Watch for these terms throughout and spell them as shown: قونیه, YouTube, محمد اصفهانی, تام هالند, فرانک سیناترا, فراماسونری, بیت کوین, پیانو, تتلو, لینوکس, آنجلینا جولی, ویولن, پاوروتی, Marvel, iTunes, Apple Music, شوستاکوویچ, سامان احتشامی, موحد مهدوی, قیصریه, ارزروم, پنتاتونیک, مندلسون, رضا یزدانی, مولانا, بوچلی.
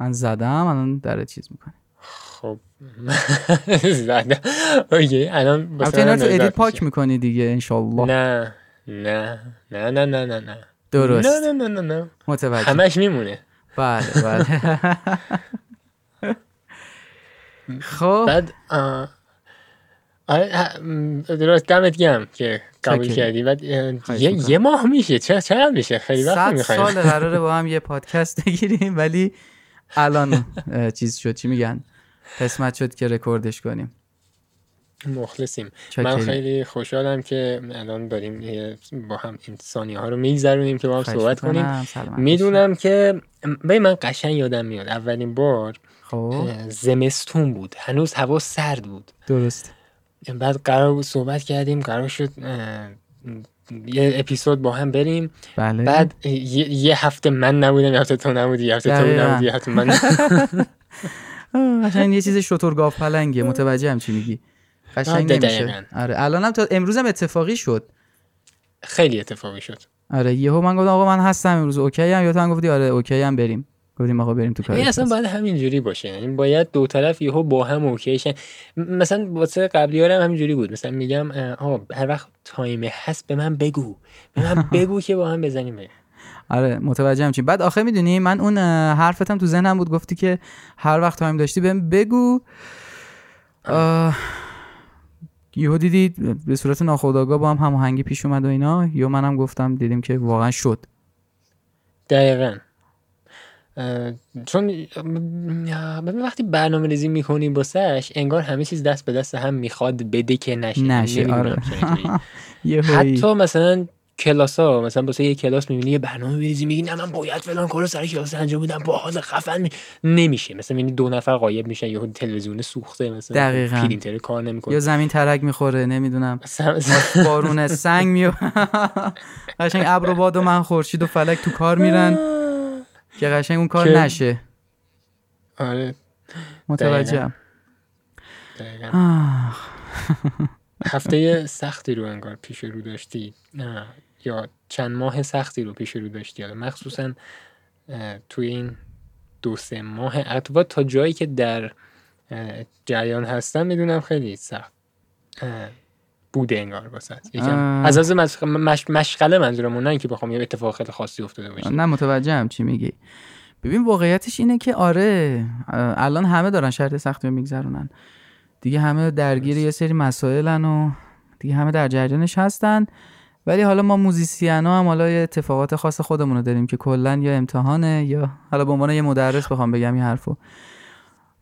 من زدم الان داره چیز میکنه. خب زدم اوکی الان مثلا تو ادیت پاک میکنی دیگه انشالله. نه نه نه نه نه نه درست نه نه نه نه متوجه همش میمونه. بله بله. خب بعد درست دمت گرم که قبول کردی. بعد یه ماه میشه چقدر میشه خیلی وقت میخوایم 100 سال قراره با هم یه پادکست بگیریم ولی الان چیز شد چی میگن قسمت شد که رکوردش کنیم. مخلصیم. من خیلی خوشحالم که الان داریم با هم این ثانیه ها رو میگذرونیم که با هم صحبت کنیم. میدونم که من قشنگ یادم میاد اولین بار زمستون بود هنوز هوا سرد بود درست. بعد قرار بود صحبت کردیم قرار شد یه اپیزود با هم بریم. بله. بعد یه هفته من نبودم یه هفته تو نبودی یه هفته تو نبودی یه هفته من قشنگ یه چیز شترگاف پلنگه. متوجه هم چی میگی قشنگ نمیشه. آره الان هم تا امروز هم اتفاقی شد خیلی اتفاقی شد. آره یهو من گفتم آقا من هستم امروز اوکی هم یا تو هم گفتی آره اوکی هم بریم گفتیم آقا بریم تو کار. این اصلا باید همینجوری باشه یعنی باید دو طرف یهو با هم اوکیشن. مثلا واسه قبلی ها هم همینجوری بود مثلا میگم هر وقت تایم هست به من بگو که با هم بزنیم. آره متوجه هم چی. بعد آخه میدونی من اون حرفتم تو ذهنم بود گفتی که هر وقت تایم داشتی بهم بگو. یهو دیدی به صورت ناخودآگاه با هم هماهنگی پیش اومد و اینا یا منم گفتم دیدیم که واقعا شد. دقیقاً چون وقتی برنامه ریزی میکنی باسش انگار همه چیز دست به دست هم میخواد بده که نشه. آره حتی مثلا کلاس‌ها مثلا واسه یه کلاس میبینی یه برنامه ریزی میگی نه من باید فلان کارو سر کلاس انجام بدم با حال خفن نمیشه. مثلا یعنی دو نفر غایب میشن یهو تلویزیون سوخته مثلا پرینتر کار نمیکنه یا زمین ترک میخوره نمیدونم بارون سنگ میو قشنگ ابر و باد و من خورشید و فلک تو کار میرن که قشنگ اون کار نشه. آره متوجهم. هفته سختی رو انگار پیش رو داشتی نه یا چند ماه سختی رو پیش رو داشتی مخصوصا توی این 2-3 ماه اطوات تا جایی که در جریان هستم میدونم خیلی سخت بوده انگار واسه یکم از مشغله منظورمون نه که بخوام یه اتفاق خیلی خاصی افتاده باشه. نه متوجهم چی میگی. ببین واقعیتش اینه که آره الان همه دارن شرط سختی رو میگذرونن دیگه همه درگیر یه سری مسائلن و دیگه همه در جریانش هستن ولی حالا ما موزیسینا هم حالا یه اتفاقات خاص خودمون رو داریم که کلا یا امتحانه یا حالا به عنوان یه مدرس بخوام بگم این حرفو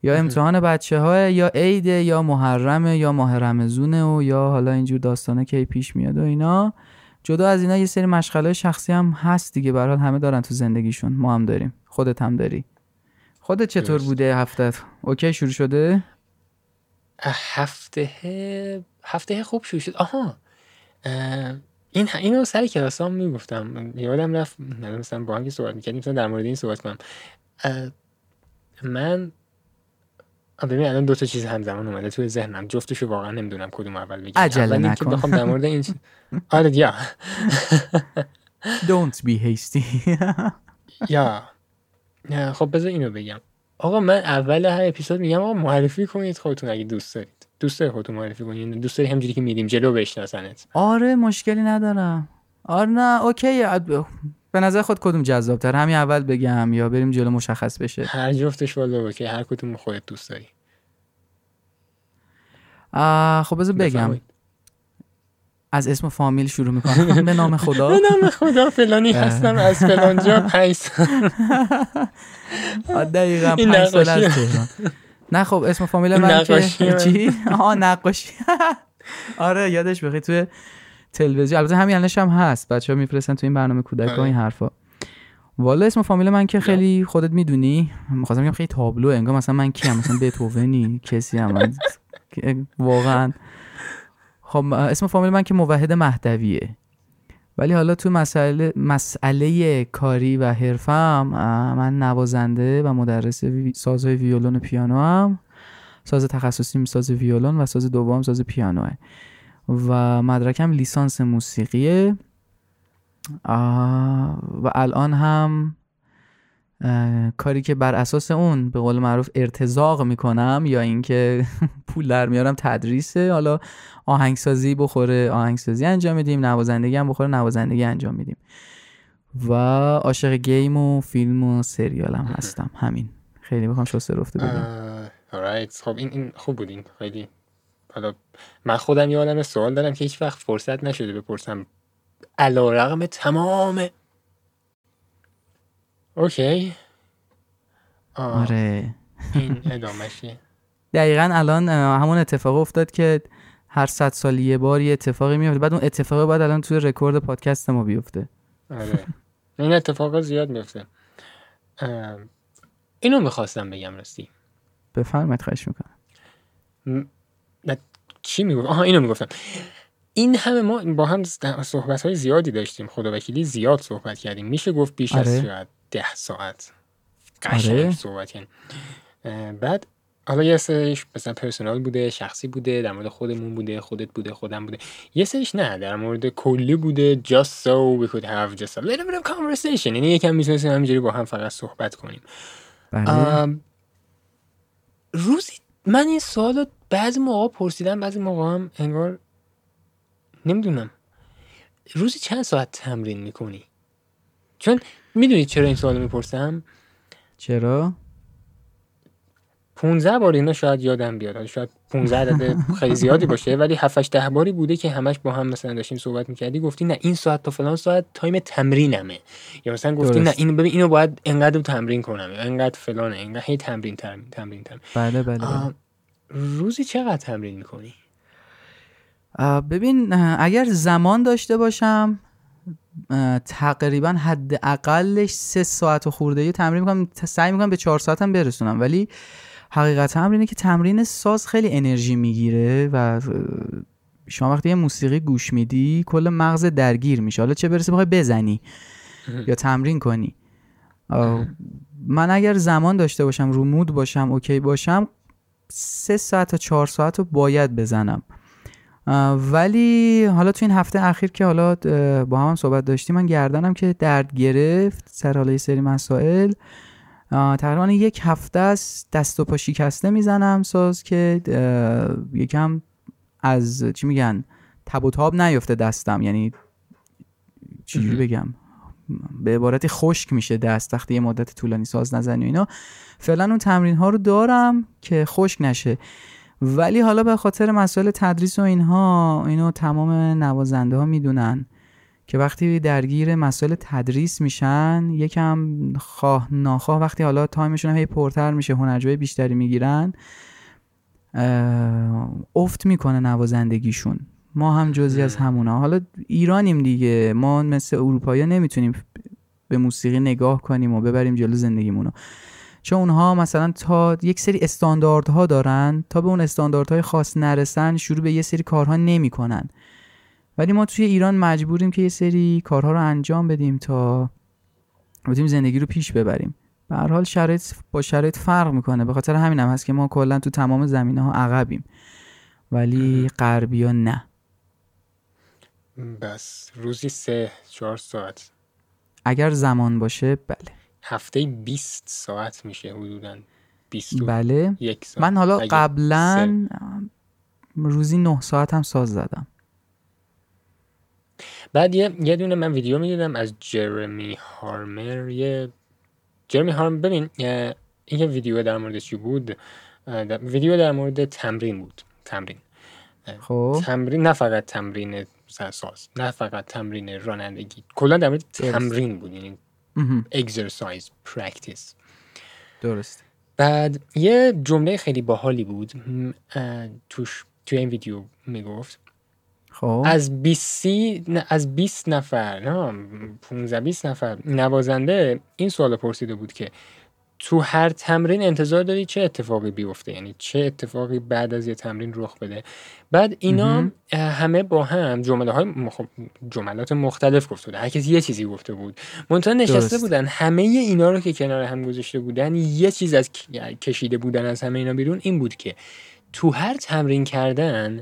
یا امتحان بچه‌ها یا عید یا محرمه یا ماه رمضونه و یا حالا اینجور داستانا که پیش میاد و اینا. جدا از اینا یه سری مشغله شخصی هم هست دیگه به هر حال همه دارن تو زندگیشون ما هم داریم خودت هم داری. خودت چطور بوده هفتت؟ اوکی شروع شده؟ هفته خوب شروع شد. آها اینو سر کلاسام میگفتم یادم رفت مثلا با هم که صحبت می‌کردیم مثلا در مورد این صحبت کنم. من ببین الان دو تا چیز همزمان اومده توی ذهنم جفتشو واقعا نمیدونم کدوم اول بگم. عجله نکن بخوام در مورد این آره یا Don't be hasty. یا خب بذار اینو بگم. آقا من اول هر اپیزود میگم آقا معرفی کنید خودتون اگه دوست دارید. دوست داری خودتون معرفی کنید. دوست داری همجوری که میدیم جلو بشناسنت. آره مشکلی ندارم. آره نه اوکی به نظر خود کدوم جذاب‌تر همین اول بگم یا بریم جلو مشخص بشه؟ هر جفتش والا اوکی هر کدوم خودت دوست داری. خب بذار بگم از اسم فامیل شروع میکنم. به نام خدا به نام خدا فلانی هستم از فلان جا 5 سال دقیقا 5 سال از تهران. نه خب اسم فامیل من که چی؟ نقاشی. آره یادش بخیر توی تلویزیون البته همین الانش هم هست بچه ها میفرستن تو این برنامه کودک و این حرفا. والا اسم فامیل من که خیلی خودت میدونی میخواستم بگم خیلی تابلوه انگار مثلا من کیم مثلا بیتهوونی کسی هم واقعا. خب اسم فامیل من که موحد مهدویه ولی حالا تو مسئله کاری و حرفم من نوازنده و مدرس سازهای ویولن و پیانو هم ساز تخصصیم ساز ویولن و ساز دوم ساز پیانوه و مدرکم لیسانس موسیقیه و الان هم کاری که بر اساس اون به قول معروف ارتزاق میکنم یا اینکه پول در میارم تدریسه. حالا آهنگسازی بخوره آهنگسازی انجام میدیم، نوازندگی هم بخوره نوازندگی انجام میدیم و عاشق گیم و فیلم و سریال هم هستم. همین خیلی بخوام شسته رفته بگم. آرایت، خب این خوب بودین خیلی. حالا من خودم یه عالمه سوال دارم که هیچ وقت فرصت نشده بپرسم علیرغم تمام. اوکی. آره این ادامه‌شه. دقیقاً الان همون اتفاق افتاد که هر 100 سال یه بار یه اتفاقی میفته، بعد اون اتفاق بعد الان توی رکورد پادکست ما بیفته. آره این اتفاقا زیاد میفته. اینو میخواستم بگم راستی. بفرمایید خواهش میکنم. چی میگفتم؟ اینو میگفتم. این همه ما با هم صحبت‌های زیادی داشتیم، خدا وکیلی زیاد صحبت کردیم، میشه گفت بیش از شاید 10 ساعت قشنگ صحبت کردیم. بعد حالا یه سریش مثلا پرسونال بوده، شخصی بوده، در مورد خودمون بوده، خودت بوده، خودم بوده. یه سریش نه، در مورد کلی بوده. just so we could have just a little bit of conversation. یعنی یکم می‌تونستیم همینجوری با هم فقط صحبت کنیم. روزی من این سوالو بعضی موقع پرسیدم، بعضی موقع هم انگار نمیدونم. روزی چند ساعت تمرین میکنی؟ چون میدونی چرا این سوالو میپرسم؟ چرا؟ 15 بار اینا شاید یادم بیاد، شاید 15 عدد خیلی زیادی باشه، ولی 7-8 باری بوده که همش با هم مثلا داشتیم صحبت میکردی، گفتی نه این ساعت تا فلان ساعت تایم تمرینمه، یا مثلا گفتی نه این ببین اینو باید انقدر تمرین کنم، یا انقدر فلانه، انقدر هی تمرین. بله. روزی چقدر تمرین میکنی؟ ببین اگر زمان داشته باشم تقریبا حد اقلش 3 ساعت و خورده تمرین میکنم، سعی میکنم به 4 ساعت هم برسونم، ولی حقیقت هم اینه که تمرین ساز خیلی انرژی میگیره و شما وقتی یه موسیقی گوش میدی کل مغز درگیر میشه، حالا چه برسه بخوای بزنی یا تمرین کنی. من اگر زمان داشته باشم، رو مود باشم، اوکی باشم، 3 ساعت تا 4 ساعت رو باید بزنم. ولی حالا تو این هفته اخیر که حالا با هم صحبت داشتیم، من گردنم که درد گرفت سر حالا یه سری مسائل، تقریبا 1 هفته است دست و پا شکسته میزنم ساز که یکم از چی میگن تب و تاب نیفته دستم، یعنی چی بگم، به عبارتی خشک میشه دست وقتی یه مدت طولانی ساز نزنی و اینا. فعلا اون تمرین ها رو دارم که خشک نشه، ولی حالا به خاطر مسائل تدریس و اینها، اینو تمام نوازنده ها میدونن که وقتی درگیر مسائل تدریس میشن یکم خواه ناخواه وقتی حالا تایمشون هم هی پرتر میشه، هنرجوی بیشتری میگیرن، افت میکنه نوازندگیشون. ما هم جزئی از همونا. حالا ایرانیم دیگه، ما مثل اروپایی نمیتونیم به موسیقی نگاه کنیم و ببریم جلو زندگیمونو، چون اونها مثلا تا یک سری استانداردها دارن، تا به اون استانداردهای خاص نرسن شروع به یه سری کارها نمیکنن، ولی ما توی ایران مجبوریم که یه سری کارها رو انجام بدیم تا بتونیم زندگی رو پیش ببریم. به هر حال شرایط با شرایط فرق میکنه، به خاطر همین هم هست که ما کلا تو تمام زمینه ها عقبیم، ولی غربیا نه. بس روزی 3-4 ساعت اگر زمان باشه. بله. هفته 20 ساعت میشه حدوداً 20. بله. من حالا قبلا روزی 9 ساعت هم ساز زدم. بعد یه دونه من ویدیو میدیدم از جرمی هارمر. جرمی هارمر، ببین این ویدیو در مورد چی بود؟ ویدیو در مورد تمرین بود. تمرین. خب. تمرین، نه فقط تمرین ساز، نه فقط تمرین رانندگی، کلا در مورد تمرین بود، یعنی exercise practice. درست. بعد یه جمله خیلی باحالی بود تو این ویدیو میگفت خب از 20 نفر، نه 15-20 نفر نوازنده این سوال پرسیده بود که تو هر تمرین انتظار داری چه اتفاقی بیفته، یعنی چه اتفاقی بعد از یه تمرین رخ بده. بعد اینا همه با هم جملات مختلف گفته بودن، هر کسی یه چیزی گفته بود، منتها نشسته بودن همه اینا رو که کنار هم گذاشته بودن، یه چیز از کشیده بودن از همه اینا بیرون این بود که تو هر تمرین کردن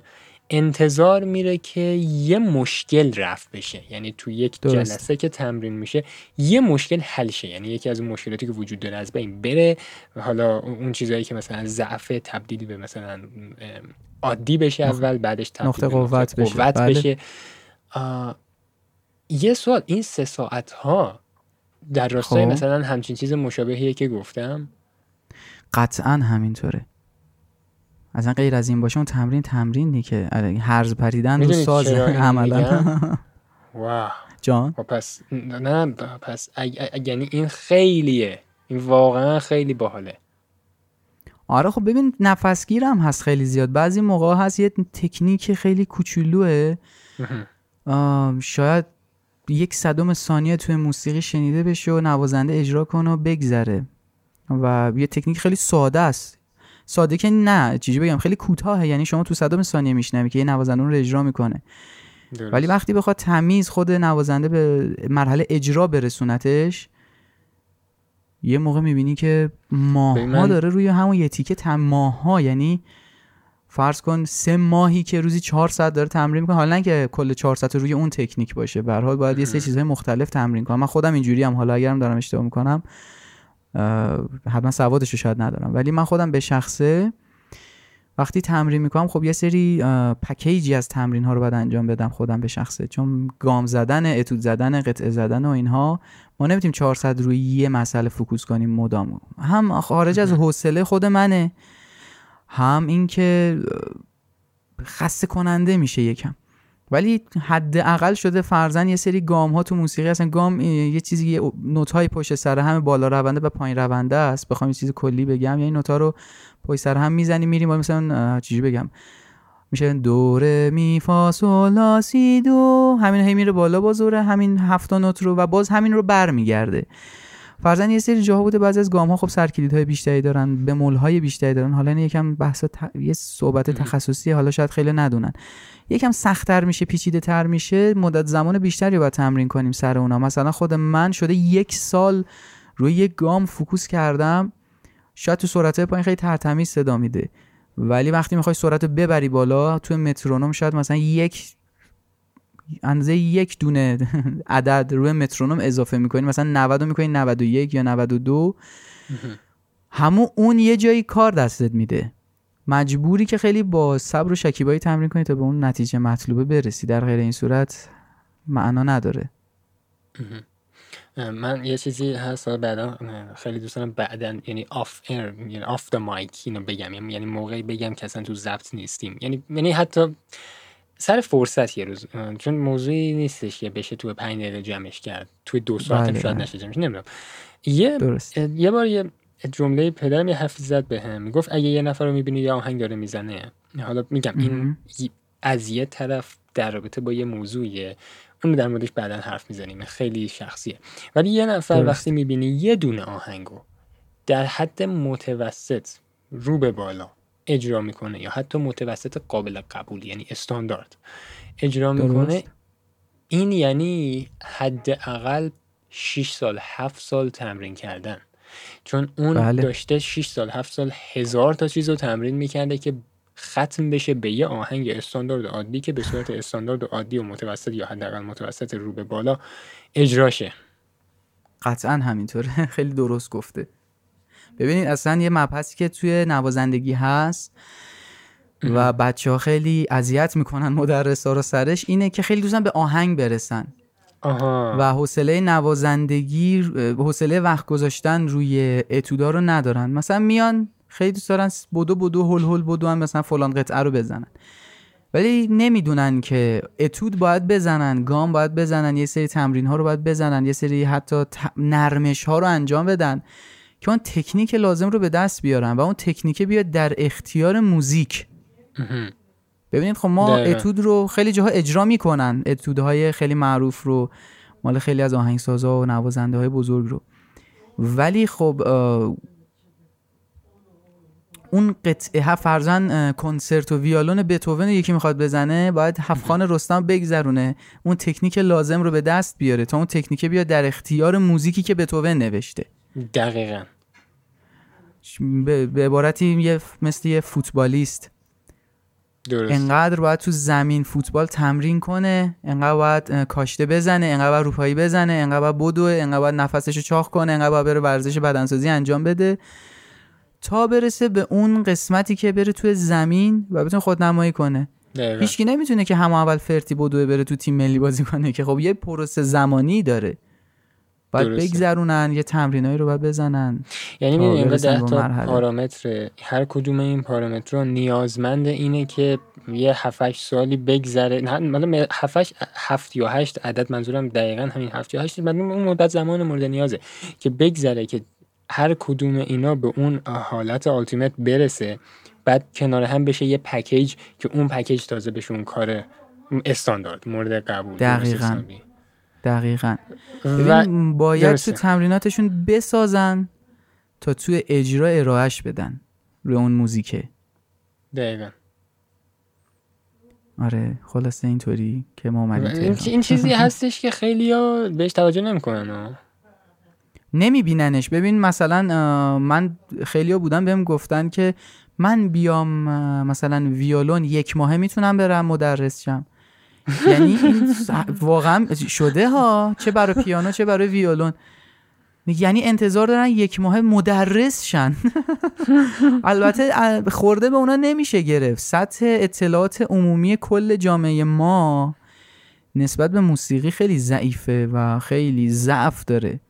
انتظار میره که یه مشکل رفع بشه، یعنی تو یک جلسه که تمرین میشه یه مشکل حل شه، یعنی یکی از اون مشکلاتی که وجود داره از بین بره، حالا اون چیزایی که مثلا ضعف تبدیل به مثلا عادی بشه، اول بعدش تبدیل نقطه قوت بشه. یه سوال، این 3 ساعت ها در راستای مثلا همچین چیز مشابهیه که گفتم؟ قطعاً همینطوره. اصلا غیر از این باشه اون تمرینی که هرز پریدن رو ساز عملا. واو جان، پس نه، پس یعنی این خیلیه، این واقعا خیلی باحاله. آره خب ببین، نفسگیرم هست خیلی زیاد، بعضی موقع هست یه تکنیک خیلی کوچولوه شاید 1/100 ثانیه توی موسیقی شنیده بشه و نوازنده اجرا کنه و بگذره، و یه تکنیک خیلی ساده است. ساده که نه، چیزی بگم خیلی کوتاهه، یعنی شما تو 100 ثانیه میشنوی که یه نوازنده اون رو اجرا میکنه. ولی وقتی بخواد تمیز خود نوازنده به مرحله اجرا برسونتش، یه موقع میبینی که ماها داره روی همون یه تیکه ماها، یعنی فرض کن 3 ماهی که روزی 4 ساعت داره تمرین میکنه، حالا نه که کل 4 ساعت روی اون تکنیک باشه، به هر حال باید یه سری چیزهای مختلف تمرین کنم. من خودم اینجوریم، حالا اگرم دارم اشتباه میکنم حتما سوادش رو شاید ندارم، ولی من خودم به شخصه وقتی تمرین میکنم خب یه سری پکیجی از تمرین ها رو باید انجام بدم خودم به شخصه، چون گام زدن، اتود زدن، قطعه زدن و اینها ما نمیتونیم 400 روی یه مسئله فوکوس کنیم مدام. هم خارج از حوصله خود منه، هم این که خسته کننده میشه یکم. ولی حداقل شده فرضاً یه سری گام ها تو موسیقی هستن، گام یه چیزی، یه نوت های پشت سر هم، بالا رونده و پایین رونده است. بخوام یه چیز کلی بگم، یعنی نوت ها رو پشت سر هم میزنیم میریم، مثلا چیزی بگم میشه دو ر می فا سول لا سی دو، همین هی میره بالا بازوره همین 7 نوت رو و باز همین رو برمیگرده. فرضاً یه سری جاها بوده بعضی از گام ها خب سرکلیدهای بیشتری دارن، بمول های بیشتری دارن. حالا این یکم بحث یه صحبت تخصصی، حالا شاید خیلی ندونن، یکم سخت‌تر میشه، پیچیده‌تر میشه، مدت زمان بیشتری باید تمرین کنیم سر اونا. مثلا خود من شده 1 سال روی یک گام فوکوس کردم، شاید تو سرعت‌های پایین خیلی ترتمیز صدا میده، ولی وقتی میخوای سرعت رو ببری بالا تو مترونوم شاید مثلا یک دونه عدد روی مترونوم اضافه میکنی، مثلا 90 میکنی 91 یا 92 همون اون یه جایی کار دستت میده، مجبوری که خیلی با صبر و شکیبایی تمرین کنی تا به اون نتیجه مطلوبه برسی، در غیر این صورت معنا نداره. من یه چیزی هست بعدا خیلی دوست دارم بعدن، یعنی آف ایر، یعنی آف دا مایک اینو بگم، یعنی موقعی بگم که اصلا تو ضبط نیستیم، یعنی حتی سر فرصت یه روز، چون موضوعی نیستش که بشه تو 5 دقیقه جمعش کرد، تو 2 ساعت هم شاید نشه جمعش، نمیدونم. یه بار یه جمله پدرم یه حرفی زد بهم، گفت اگه یه نفر رو میبینی یه آهنگ داره میزنه، حالا میگم این از یه طرف در رابطه با یه موضوعیه، اون در موردش بعداً حرف میزنیم، خیلی شخصیه، ولی یه نفر وقتی میبینی یه دونه آهنگو در حد متوسط رو به بالا اجرا میکنه، یا حتی متوسط قابل قبول یعنی استاندارد اجرا میکنه، این یعنی حداقل 6 سال 7 سال تمرین کردن، چون اون داشته 6 سال 7 سال 1000 تا چیز رو تمرین میکرده که ختم بشه به یه آهنگ استاندارد عادی که به صورت استاندارد عادی و متوسط یا حداقل متوسط رو به بالا اجرا شه. قطعاً همینطوره، خیلی درست گفته. ببینید اصلا یه مبحثی که توی نوازندگی هست و بچه‌ها خیلی اذیت میکنن مدرس‌ها رو سرش، اینه که خیلی دوستن به آهنگ برسن و حوصله نوازندگی، حوصله وقت گذاشتن روی اتودا رو ندارن. مثلا میان خیلی دوست دارن بدو هل هل بدو هم مثلا فلان قطعه رو بزنن، ولی نمیدونن که اتود باید بزنن، گام باید بزنن، یه سری تمرین ها رو باید بزنن، یه سری حتی نرمش ها رو انجام بدن که اون تکنیک لازم رو به دست بیارن و اون تکنیک بیاد در اختیار موزیک. ببینید خب ما اتود رو خیلی جاها اجرا میکنن، اتودهای خیلی معروف رو، مال خیلی از آهنگسازا و نوازنده های بزرگ رو، ولی خب اون قطعه ها فرضاً کنسرت و ویالون بیتهوون یکی میخواد بزنه، باید هفت‌خوان رستم بگذرونه، اون تکنیک لازم رو به دست بیاره تا اون تکنیک بیاد در اختیار موزیکی که بیتهوون نوشته. دقیقاً به عبارتی مثل یه فوتبالیست درست. انقدر باید تو زمین فوتبال تمرین کنه، انقدر باید کاشته بزنه، انقدر باید روپایی بزنه، انقدر باید بدوه، انقدر باید نفسش رو چاق کنه، انقدر باید بره ورزش بدنسازی انجام بده تا برسه به اون قسمتی که بره تو زمین و بتونه خودنمایی کنه. هیچکی نمیتونه که هم اول فرتی بدوه بره تو تیم ملی بازی کنه که خب یه پروسه زمانی داره. باید بگذرونن یه تمرینایی رو باید بزنن. یعنی می‌بینی اینقدر 10 تا پارامتر، هر کدوم این پارامترها نیازمند اینه که یه 7 8 سالی بگذره. مثلا 7 یا 8 عدد، منظورم دقیقاً همین 7 یا 8 اون مدت زمان مورد نیازه که بگذره که هر کدوم اینا به اون حالت التیمت برسه، بعد کنار هم بشه یه پکیج که اون پکیج تازه بشه اون کار استاندارد مورد قبول. دقیقاً. باید درسته. تو تمریناتشون بسازن تا توی اجرا ارائهش بدن روی اون موزیکه. دقیقاً. آره، خلاصه اینطوری که ما اومدیم. این چیزی هستش که خیلی‌ها بهش توجه نمی‌کنن. نمی‌بیننش. ببین مثلا من خیلی‌ها بودن بهم گفتن که من بیام مثلا ویولون یک ماهه میتونم برم مدرس شم. یعنی واقعا شده ها، چه برای پیانو چه برای ویولون، یعنی انتظار دارن یک ماه مدرس شن. البته خورده به اونا نمیشه گرفت. سطح اطلاعات عمومی کل جامعه ما نسبت به موسیقی خیلی ضعیفه و خیلی ضعف داره.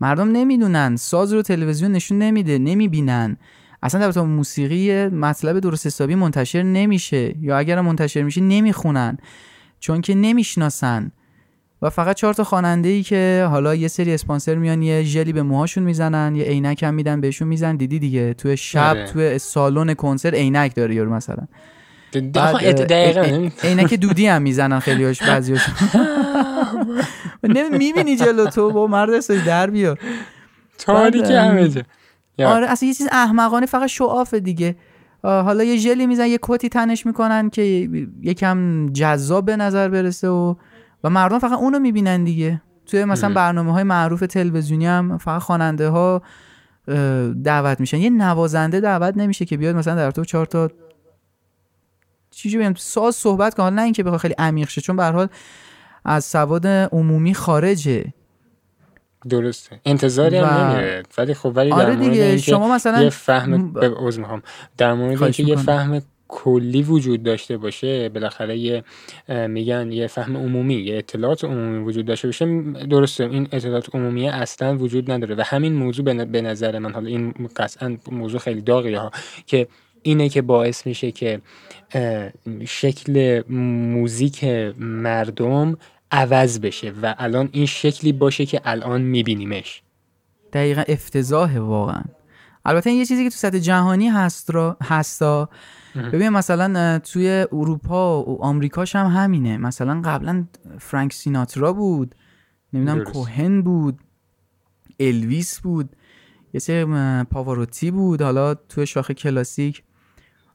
مردم نمیدونن، ساز رو تلویزیون نشون نمیده، نمیبینن، اصلا در بطور موسیقی مطلب درست حسابی منتشر نمیشه یا اگر منتشر میشه نمیخونن چون که نمیشناسن و فقط 4 تا خواننده‌ای که حالا یه سری اسپانسر میان یه ژلی به موهاشون میزنن، یه عینک هم میدن بهشون میزنن. دیدی دیگه توی شب توی سالن کنسرت عینک داره یارو مثلا، دقیقاً عینک دودی هم میزنن خیلی‌هاش، بعضی‌هاش نمی‌بینی جلو تو، با مرد سری در بیار تاریک همه جا. آره اصلا یه چیز احمقانه، فقط شوآف دیگه. حالا یه ژلی میزن، یه کتی تنش میکنن که یکم جذاب به نظر برسه و مردم فقط اونو میبینن دیگه. توی مثلا برنامه‌های معروف تلویزیونی هم فقط خواننده ها دعوت میشن، یه نوازنده دعوت نمیشه که بیاد مثلا در تو 4 تا چیزی بگم، ساز صحبت کنه. نه اینکه بخواد خیلی عمیق شه، چون به هر حال از سواد عمومی خارجه. درسته، انتظاری هم نمیره. ولی خب ولی آره در مورد اینکه شما مثلا یه فهم در مورد اینکه یه فهم کلی وجود داشته باشه، بالاخره یه میگن یه فهم عمومی، یه اطلاعات عمومی وجود داشته باشه. درسته، این اطلاعات عمومی اصلا وجود نداره و همین موضوع به نظر من، حالا این قطعا موضوع خیلی داغیه ها، که اینه که باعث میشه که شکل موزیک مردم عوض بشه و الان این شکلی باشه که الان میبینیمش. دقیقا افتضاحه واقعا. البته این یه چیزی که تو سطح جهانی هستا. ببین مثلا توی اروپا و آمریکاش هم همینه. مثلا قبلا فرانک سیناترا بود، نمیدونم کوئین بود، الویس بود، یه سری پاوروتی بود، حالا توی شاخه کلاسیک.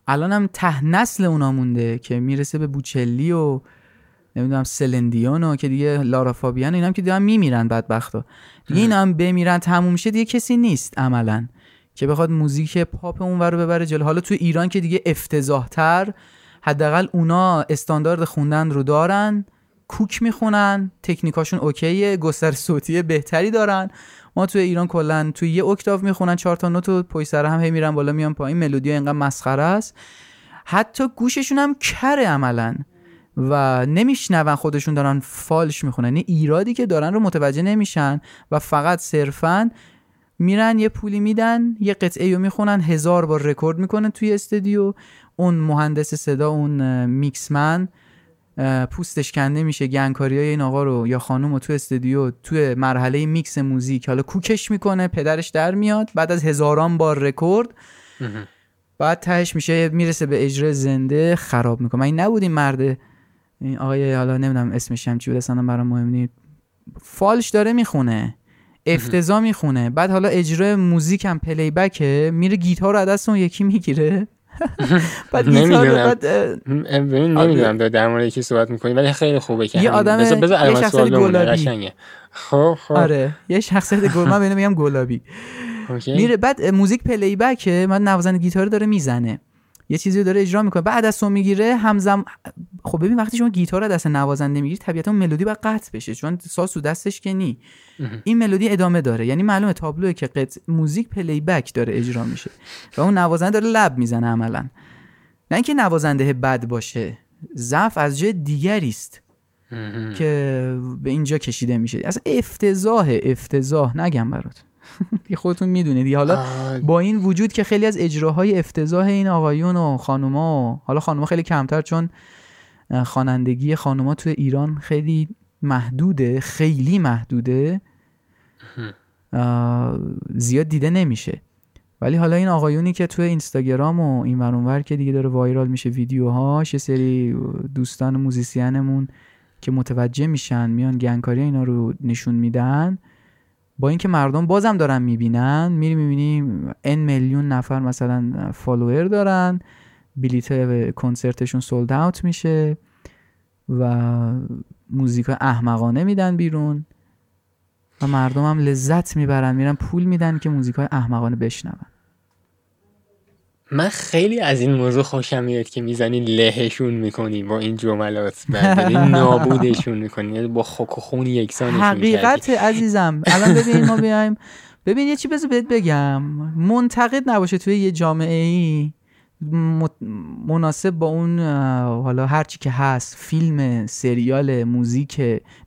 الان هم ته نسل اونا مونده که میرسه به بوچلی و نمیدونم سلندیانا که دیگه، لارا فابیان، اینا هم که دیگه میمیرن بدبختا دیگه. اینا هم بمیرن تموم شه دیگه، کسی نیست عملا که بخواد موزیک پاپ اونور رو ببره جلو. حالا تو ایران که دیگه افتضاح‌تر، حداقل اونا استاندارد خوندن رو دارن، کوک میخونن، تکنیکاشون اوکیه، گستر صوتی بهتری دارن. ما تو ایران کلا تو یه اکتاو میخونن 4 تا نوت و پشت سر هم هی میرن بالا میان پایین، ملودی اینقدر مسخره است، حتی گوششون هم کره عملا و نمیشنون خودشون دارن فالش میخونن. این ایرادی که دارن رو متوجه نمیشن و فقط صرفا میرن یه پولی میدن یه قطعه رو میخونن، 1000 بار رکورد میکنن توی استودیو. اون مهندس صدا، اون میکسمن پوستش کنده میشه، گنگکاریای این آقا رو یا خانم رو توی استودیو توی مرحله میکس موزیک حالا کوکش میکنه، پدرش در میاد بعد از 1000 بار رکورد. بعد تهش میشه میرسه به اجرا زنده، خراب میکنه. این نبود این مرده، این آقای حالا نمیدونم اسمش هم چی بود، اصلا برام مهم نیست، فالش داره میخونه، افتضاح میخونه، بعد حالا اجرای موزیک هم پلی بکه، میره گیتار رو از دست اون یکی میگیره. بعد نمیدونم در مورد یکی صحبت میکنی، ولی خیلی خوبه که یه آدم، یه شخصیت گلابی، آره یه شخصیت گلابی، من بهش میگم گلابی، میره بعد موزیک پلی بکه، بعد نوازنده گیتار داره میزنه، یه چیزی داره اجرا میکنه، بعد از اون میگیره همزمان. خب ببین وقتی شما گیتار رو دست نوازنده میگیری طبیعتا ملودی باید قطع بشه، چون ساز تو دستش که نی. این ملودی ادامه داره، یعنی معلومه تابلوه که قطع موزیک پلی بک داره اجرا میشه و اون نوازنده داره لب میزنه عملا. نه اینکه نوازنده بد باشه، ضعف از جای دیگری است که به اینجا کشیده میشه. اصلا افتضاح نگم برات دیگه، خودتون میدونید دیگه. حالا با این وجود که خیلی از اجراهای افتضاح این آقایون و خانوما، حالا خانوما خیلی کمتر چون خوانندگی خانوما تو ایران خیلی محدوده، زیاد دیده نمیشه. ولی حالا این آقایونی که تو اینستاگرام و این ور اون ور که دیگه داره وایرال میشه ویدیوهاش، یه سری دوستان موزیسینمون که متوجه میشن میان گنگکاری اینا رو نشون میدن، با اینکه مردم بازم دارن میبینن، میبینیم این میلیون نفر مثلا فالوور دارن، بلیت کنسرتشون سولد اوت میشه و موزیک احمقانه میدن بیرون و مردم هم لذت میبرن، میرن پول میدن که موزیکای احمقانه بشنون. من خیلی از این موضوع خوشم میاد که میزنی لهشون میکنی با این جملات، بعد نابودشون میکنی با خاک و خون یکسانشون میکنی. حقیقت عزیزم الان ببین، ما بیایم ببین یه چی بهت بگم، منتقد نباشه توی یه جامعه ای مناسب با اون، حالا هر چی که هست، فیلم، سریال، موزیک،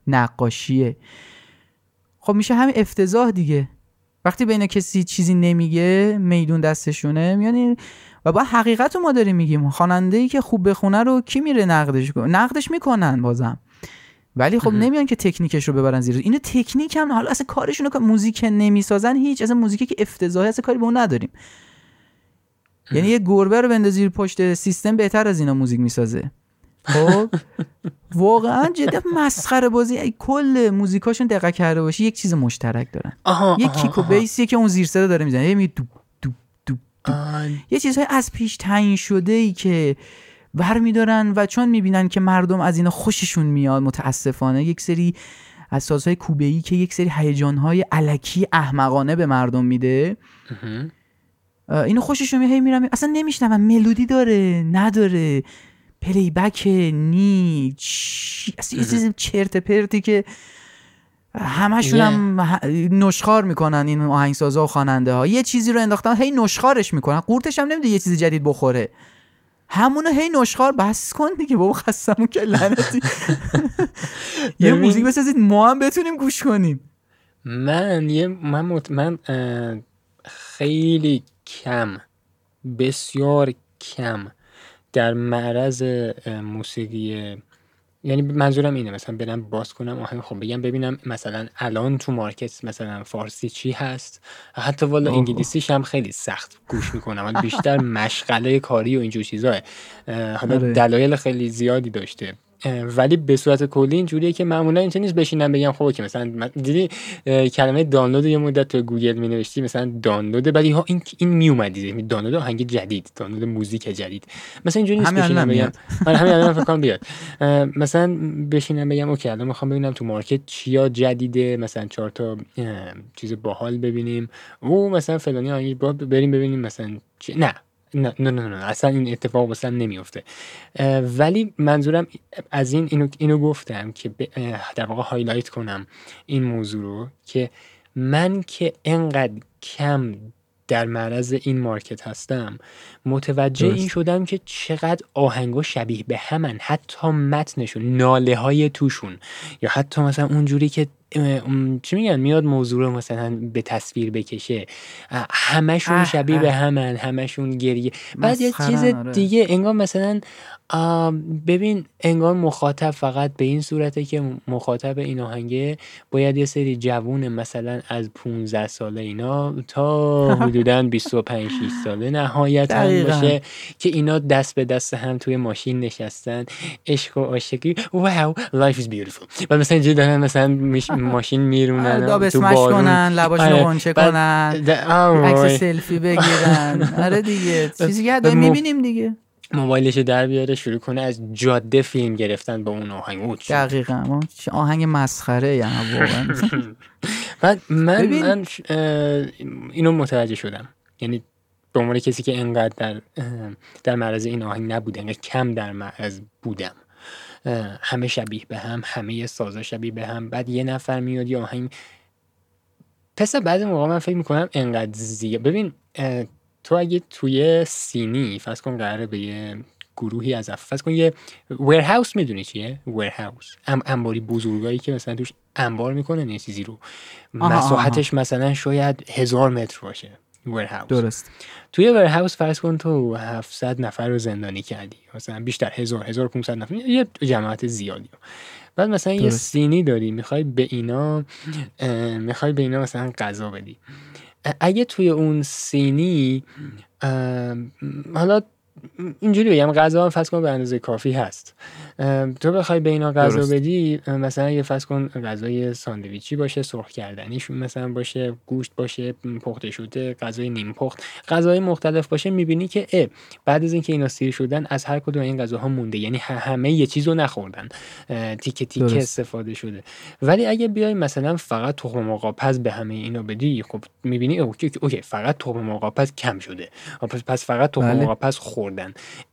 نقاشیه، خب میشه همین افتضاح دیگه. وقتی بین کسی چیزی نمیگه، میدون دستشونه، یعنی و با حقیقت رو ما داریم میگیم. خواننده‌ای که خوب بخونه رو کی میره نقدش میکنن بازم، ولی خب نمیان که تکنیکش رو ببرن زیر. اینو تکنیک هم حالا اصلا کارشونه که موزیک نمیسازن، هیچ اصلا موزیکی که افتضاحه اصلا کاری به اون نداریم. یعنی یه گربه رو بندازی زیر پشت سیستم بهتر از اینا موزیک میسازه. خب واقعا جدا مسخره بازی. کل موزیکاشون دقیق کرده باشی یک چیز مشترک دارن، یک کیک و بیسیه که اون زیر صدا داره میزنه، یه میگه دوب دوب دوب دوب، یه چیزهای از پیش تعیین شده ای که برمیدارن و چون میبینن که مردم از اینا خوششون میاد، متاسفانه یک سری از سازهای کوبه‌ای که یک سری هیجانهای الکی احمقانه به مردم میده، اینو خوششون میاد، هی میرم اصلا نمیشنم ملودی داره نداره، پلی بک نی، اصلا یه چیز چرت پرتی که همشون هم نشخار میکنن. این آهنگسازا و خواننده ها یه چیزی رو انداختن هی نشخارش میکنن، قورتش هم نمیده یه چیز جدید بخوره، همونو هی نشخار. بس کن دیگه بابا، خستمون که لعنتی، یه موزیک بسازید ما هم بتونیم گوش کنیم. من خیلی کم، بسیار کم در معرض موسیقی، یعنی منظورم اینه مثلا برم باز کنم آهنگ، خب بگم ببینم مثلا الان تو مارکت مثلا فارسی چی هست، حتی والا انگلیسیش هم خیلی سخت گوش میکنم، ولی بیشتر مشغله کاری و اینجور چیزاه. حالا دلایل خیلی زیادی داشته، ولی به صورت کلی اینجوریه که معمولا این نیست بشینم بگم خب که مثلا دیدی کلمه دانلود یه مدت تو گوگل می‌نوشتی مثلا دانلود، ولی ها این میومدید دانلود آهنگ جدید، دانلود موزیک جدید، مثلا اینجوری نیست بشینم بگم من همین الان فکر کنم بیاد، مثلا بشینم بگم اوکی الان می‌خوام ببینم تو مارکت چیا جدیده، مثلا 4 تا چیز باحال ببینیم، او مثلا فلانی آهنگ بریم ببینیم مثلا چی. نه اصلا این اتفاق اصلا نمیفته. ولی منظورم از اینو گفتم که در واقع هایلایت کنم این موضوع رو، که من که انقدر کم در معرض این مارکت هستم، متوجه این شدم که چقدر آهنگا شبیه به همن، حتی متنشون، ناله های توشون، یا حتی مثلا اونجوری که چی میگن میاد موضوع رو مثلا به تصویر بکشه، همشون شبیه به همن، همشون گریه. بعد یه چیز دیگه انگار مثلا ببین انگار مخاطب فقط به این صورته که مخاطب این آهنگه باید یه سری جوون مثلا از 15 ساله اینا تا حدوداً 25-6 ساله نهایتاً باشه که اینا دست به دست هم توی ماشین نشستن، عشق و عاشقی، واو life is beautiful، بعد مثلا اینجوری دارن مثلا ماشین میرونن تو بارون کنن، لباشونو اونچه کنن، عکس سلفی بگیرن. آره دیگه چیزی که داریم میبینیم دیگه، موبایلش در بیاره شروع کنه از جاده فیلم گرفتن با اون آهنگ. دقیقاً آهنگ مسخره، یعنی واقعا. من اینو متوجه شدم، یعنی به عنوان کسی که انقدر در معرض این آهنگ نبوده، انقدر کم در معرض بودم، همه شبیه به هم، همه سازا شبیه به هم، بعد یه نفر میاد یه آهنگ. پس بعضی موقع من فکر میکنم انقدر زیاد. ببین تو اگه توی سینی فرض کن قراره به یه گروهی از فرض کن یه ویرهاوس، میدونی چیه ویرهاوس؟ انباری بزرگایی که مثلا توش انبار میکنه یه چیزی رو، مساحتش مثلا شاید 1000 متر باشه ویرهاوس، درست؟ توی ویرهاوس فرض کن تو 700 نفر رو زندانی کردی، مثلا بیشتر 1000-1500 نفر، یه جماعت زیادی. بعد مثلا درست. یه سینی داری، میخوای به اینا مثلا غذا بدی. اگه توی اون سینی حالا اینجوری بگم، غذا هم فرض کن به اندازه کافی هست، تو بخوای به اینا غذا بدی، مثلا یه فرض کن غذای ساندویچی باشه، سرخ کردنیشون مثلا باشه، گوشت باشه، پخته شده، غذای نیم پخت، غذای مختلف باشه، میبینی که بعد از اینکه اینا سیر شدن از هر کدوم این غذاها مونده، یعنی همه یه چیزو نخوردن، تیکه تیکه درست. استفاده شده. ولی اگه بیای مثلا فقط تخم مرغ آبپز به همه اینا بدی، خب میبینی اوکی فقط تخم مرغ آبپز کم شده، پس فقط تخم مرغ آبپز خوردن.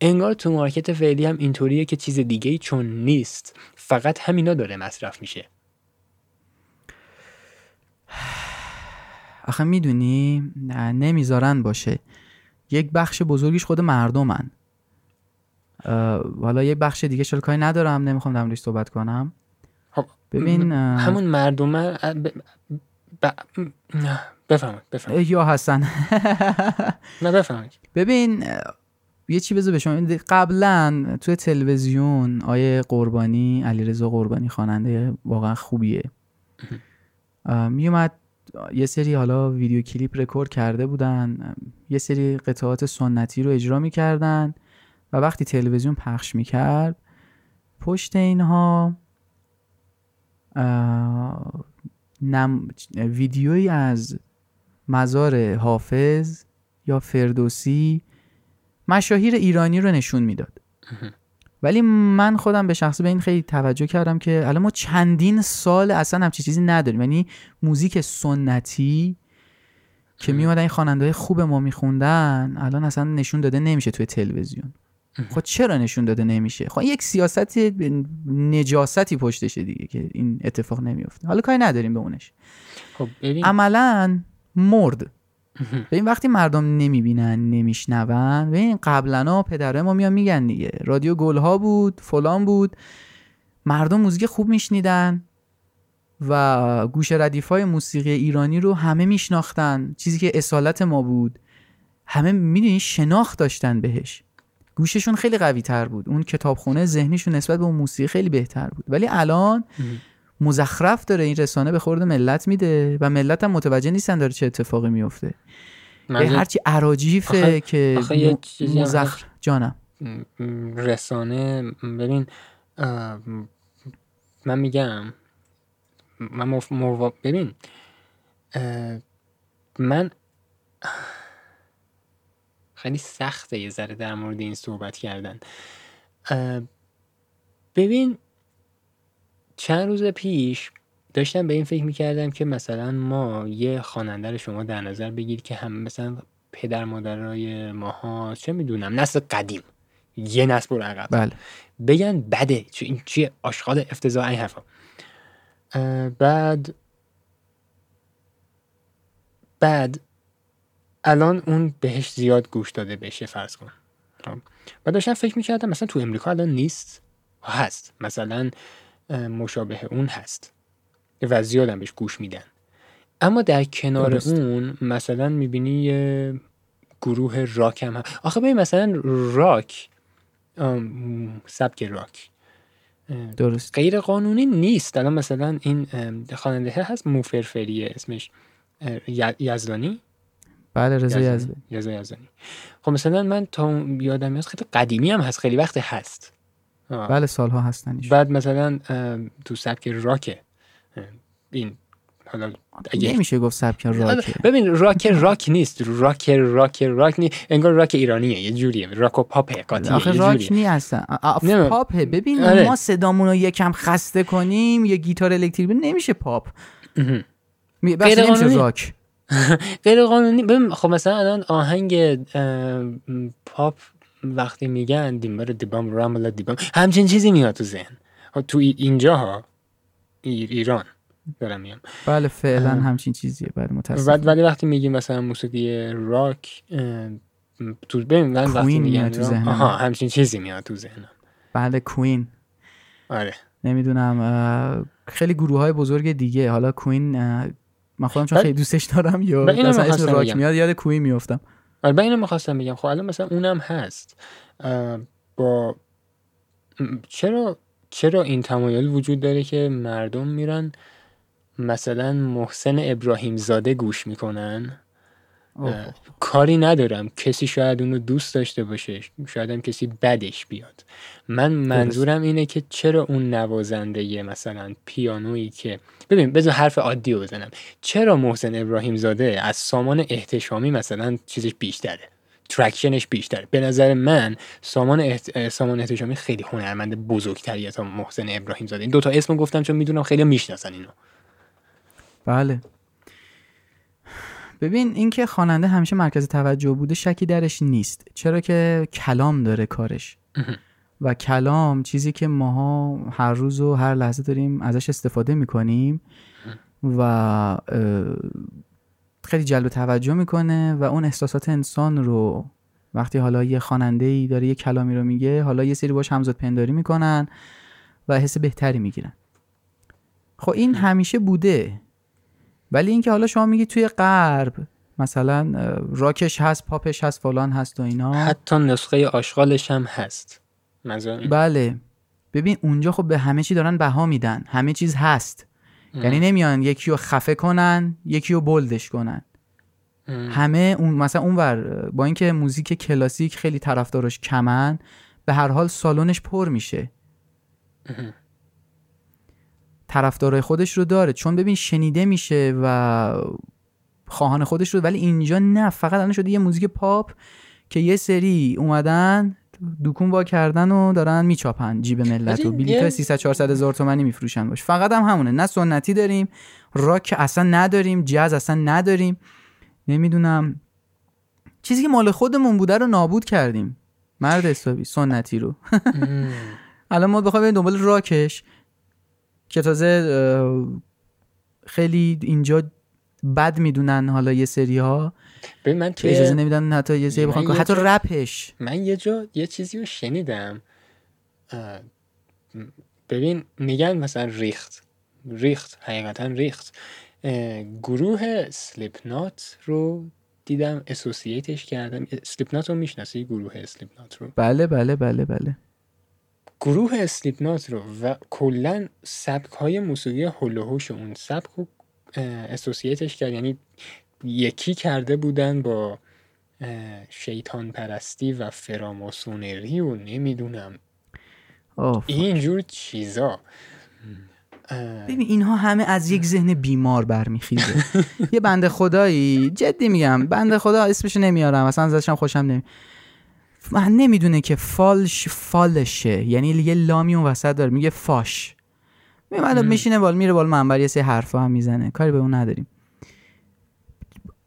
انگار تو مارکت فعلی هم اینطوریه که چیز دیگه‌ای چون نیست، فقط همینا داره مصرف میشه. آخه میدونی نمیذارن باشه. یک بخش بزرگیش خود مردمن، والا یک بخش دیگه شلکای ندارم، نمیخوام در موردش صحبت کنم. ببین همون مردمه بفهمید یا حسن نه بفهمید. ببین یه چی بذار به شما، قبلا توی تلویزیون آیه قربانی، علیرضا قربانی، خواننده واقعا خوبیه، میومد یه سری حالا ویدیو کلیپ رکورد کرده بودن، یه سری قطعات سنتی رو اجرا میکردن و وقتی تلویزیون پخش میکرد پشت اینها ویدیویی از مزار حافظ یا فردوسی، مشاهیر ایرانی رو نشون میداد. ولی من خودم به شخص به این خیلی توجه کردم که الان ما چندین سال اصلا همچین چیزی نداریم، یعنی موزیک سنتی که میومدن این خواننده‌های خوب ما میخوندن الان اصلا نشون داده نمیشه توی تلویزیون. خب چرا نشون داده نمیشه؟ خب یک سیاست نجاستی پشتشه دیگه که این اتفاق نمیفته. حالا کاری نداریم به اونش. خب عملاً مرد. ببین وقتی مردم نمیبینن، نمیشنون، ببین قبلنا پدره ما میان میگن دیگه، رادیو گلها بود، فلان بود، مردم موزیک خوب میشنیدن و گوش ردیفای موسیقی ایرانی رو همه میشناختن، چیزی که اصالت ما بود، همه میدونی شناخت داشتن بهش، گوششون خیلی قوی تر بود، اون کتابخونه ذهنیشون نسبت به اون موسیقی خیلی بهتر بود. ولی الان مزخرف داره این رسانه به خورد ملت میده و ملت هم متوجه نیستن داره چه اتفاقی میفته. هرچی عراجیفه که مزخرف جانم رسانه. ببین من میگم ببین من خیلی سخته یه ذره در مورد این صحبت کردن. ببین چند روز پیش داشتم به این فکر میکردم که مثلا ما یه خواننده رو شما در نظر بگیرید که هم مثلا پدر مادرای ماها، چه میدونم نسل قدیم، یه نسل رو عقب بله. بگن بده، این چیه آشغال افتضاح این حرفا. بعد الان اون بهش زیاد گوش داده بشه فرض کن. بعد داشتم فکر میکردم مثلا تو امریکا الان نیست، هست مثلا مشابه اون هست و زیادم بهش گوش میدن، اما در کنار درست. اون مثلا میبینی گروه راک هم آخه ببین مثلا راک، سبک راک درست غیر قانونی نیست. الان مثلا این خواننده هست موفرفریه، اسمش یزدانی، بله رضا یزدانی. خب مثلا من تا یادم میاد خیلی قدیمی هم هست، خیلی وقت هست بله سالها هستن. بعد مثلا تو سبک راکه این، حالا نمیشه گفت سبک راکه. ببین راک نیست، راک نیست، انگار راک ایرانیه، یه جوریه، راک و پاپه قاطیه. آخه راک نیست اصلا، پاپه. ببین آره. ما صدامون رو یکم خسته کنیم، یه گیتار الکتریکی، نمیشه پاپ، غیر قانونی راک. غیر قانونی. ببین خب مثلا الان آهنگ پاپ وقتی میگن دیمبر دیبام راملا دیبام همچین چیزی میاد تو ذهن تو اینجا ها ایران دارم میام. بله فعلا همچین چیزیه. بله متاسفم. ولی وقتی میگیم مثلا موسیقی راک تو ببین وقتی میگم تو ذهن همچین چیزی میاد تو ذهنم. بله کوئین. آره نمیدونم خیلی گروهای بزرگ دیگه. حالا کوئین من خودم چون خیلی دوستش دارم یا مثلا اسم راک میاد یاد کوئین میافتم. البته اینو می‌خواستم بگم خب الان مثلا اونم هست با چرا این تمایل وجود داره که مردم میرن مثلا محسن ابراهیم زاده گوش میکنن؟ کاری ندارم کسی شاید اونو دوست داشته باشه شاید هم کسی بدش بیاد. من منظورم اینه که چرا اون نوازنده مثلا پیانویی که ببین بذار حرف عادی بزنم چرا محسن ابراهیم زاده از سامان احتشامی مثلا چیزش بیشتره ترکشنش بیشتره؟ به نظر من سامان احتشامی خیلی هنرمند بزرگتریه تا محسن ابراهیم زاده. این دوتا اسمو گفتم چون میدونم خیلی میشناسن اینو. بله ببین اینکه خواننده همیشه مرکز توجه بوده شکی درش نیست چرا که کلام داره کارش و کلام چیزی که ماها هر روز و هر لحظه داریم ازش استفاده میکنیم و خیلی جلب توجه میکنه و اون احساسات انسان رو وقتی حالا یه خواننده‌ای داره یه کلامی رو میگه حالا یه سری باش همزاد پنداری میکنن و حس بهتری میگیرن. خب این همیشه بوده. ولی اینکه حالا شما میگی توی غرب مثلا راکش هست پاپش هست فلان هست و اینا حتی نسخه آشغالش هم هست مثلا. بله ببین اونجا خب به همه چی دارن بها میدن همه چیز هست یعنی نمیان یکی رو خفه کنن یکی رو بلدش کنن همه اون مثلا اونور با اینکه موزیک کلاسیک خیلی طرفدارش کمن به هر حال سالنش پر میشه طرفدارای خودش رو داره چون ببین شنیده میشه و خواهان خودش رو. ولی اینجا نه فقط الان شده یه موزیک پاپ که یه سری اومدن دوکون وا کردن و دارن میچاپن جیب ملت و بلیطای 300 400 هزار تومانی میفروشن باش. فقط هم همونه نه سنتی داریم راک اصلا نداریم جاز اصلا نداریم نمیدونم چیزی که مال خودمون بوده رو نابود کردیم مرد حسابی سنتی رو. الان ما بخوایم دنبال راکش که تازه خیلی اینجا بد میدونن حالا یه سری ها من که اجازه نمیدن حتی یه سری بخوان حتی رپش. من یه جا یه چیزی رو شنیدم ببین میگن مثلا ریخت حقیقتا ریخت. گروه سلیپنات رو دیدم اسوسییتش کردم. سلیپنات رو میشناسی گروه سلیپنات رو؟ بله بله بله بله. گروه سلیپنات رو و کلن سبک‌های موسیقی هلوهوش اون سبک رو اسوسییتش کرد یعنی یکی کرده بودن با شیطان پرستی و فراماسونری و نمیدونم اینجور چیزا. ببین اینها همه از یک ذهن بیمار برمیخیزه. یه بنده خدایی جدی میگم بنده خدا اسمش نمیارم اصلا ازشم خوشم نمیاد من نمیدونه که فالشه یعنی یه لامی اون وسط داره میگه فاش میمونه میشینه بالا میره بالا منبر یه سری حرفا هم میزنه کاری به اون نداریم.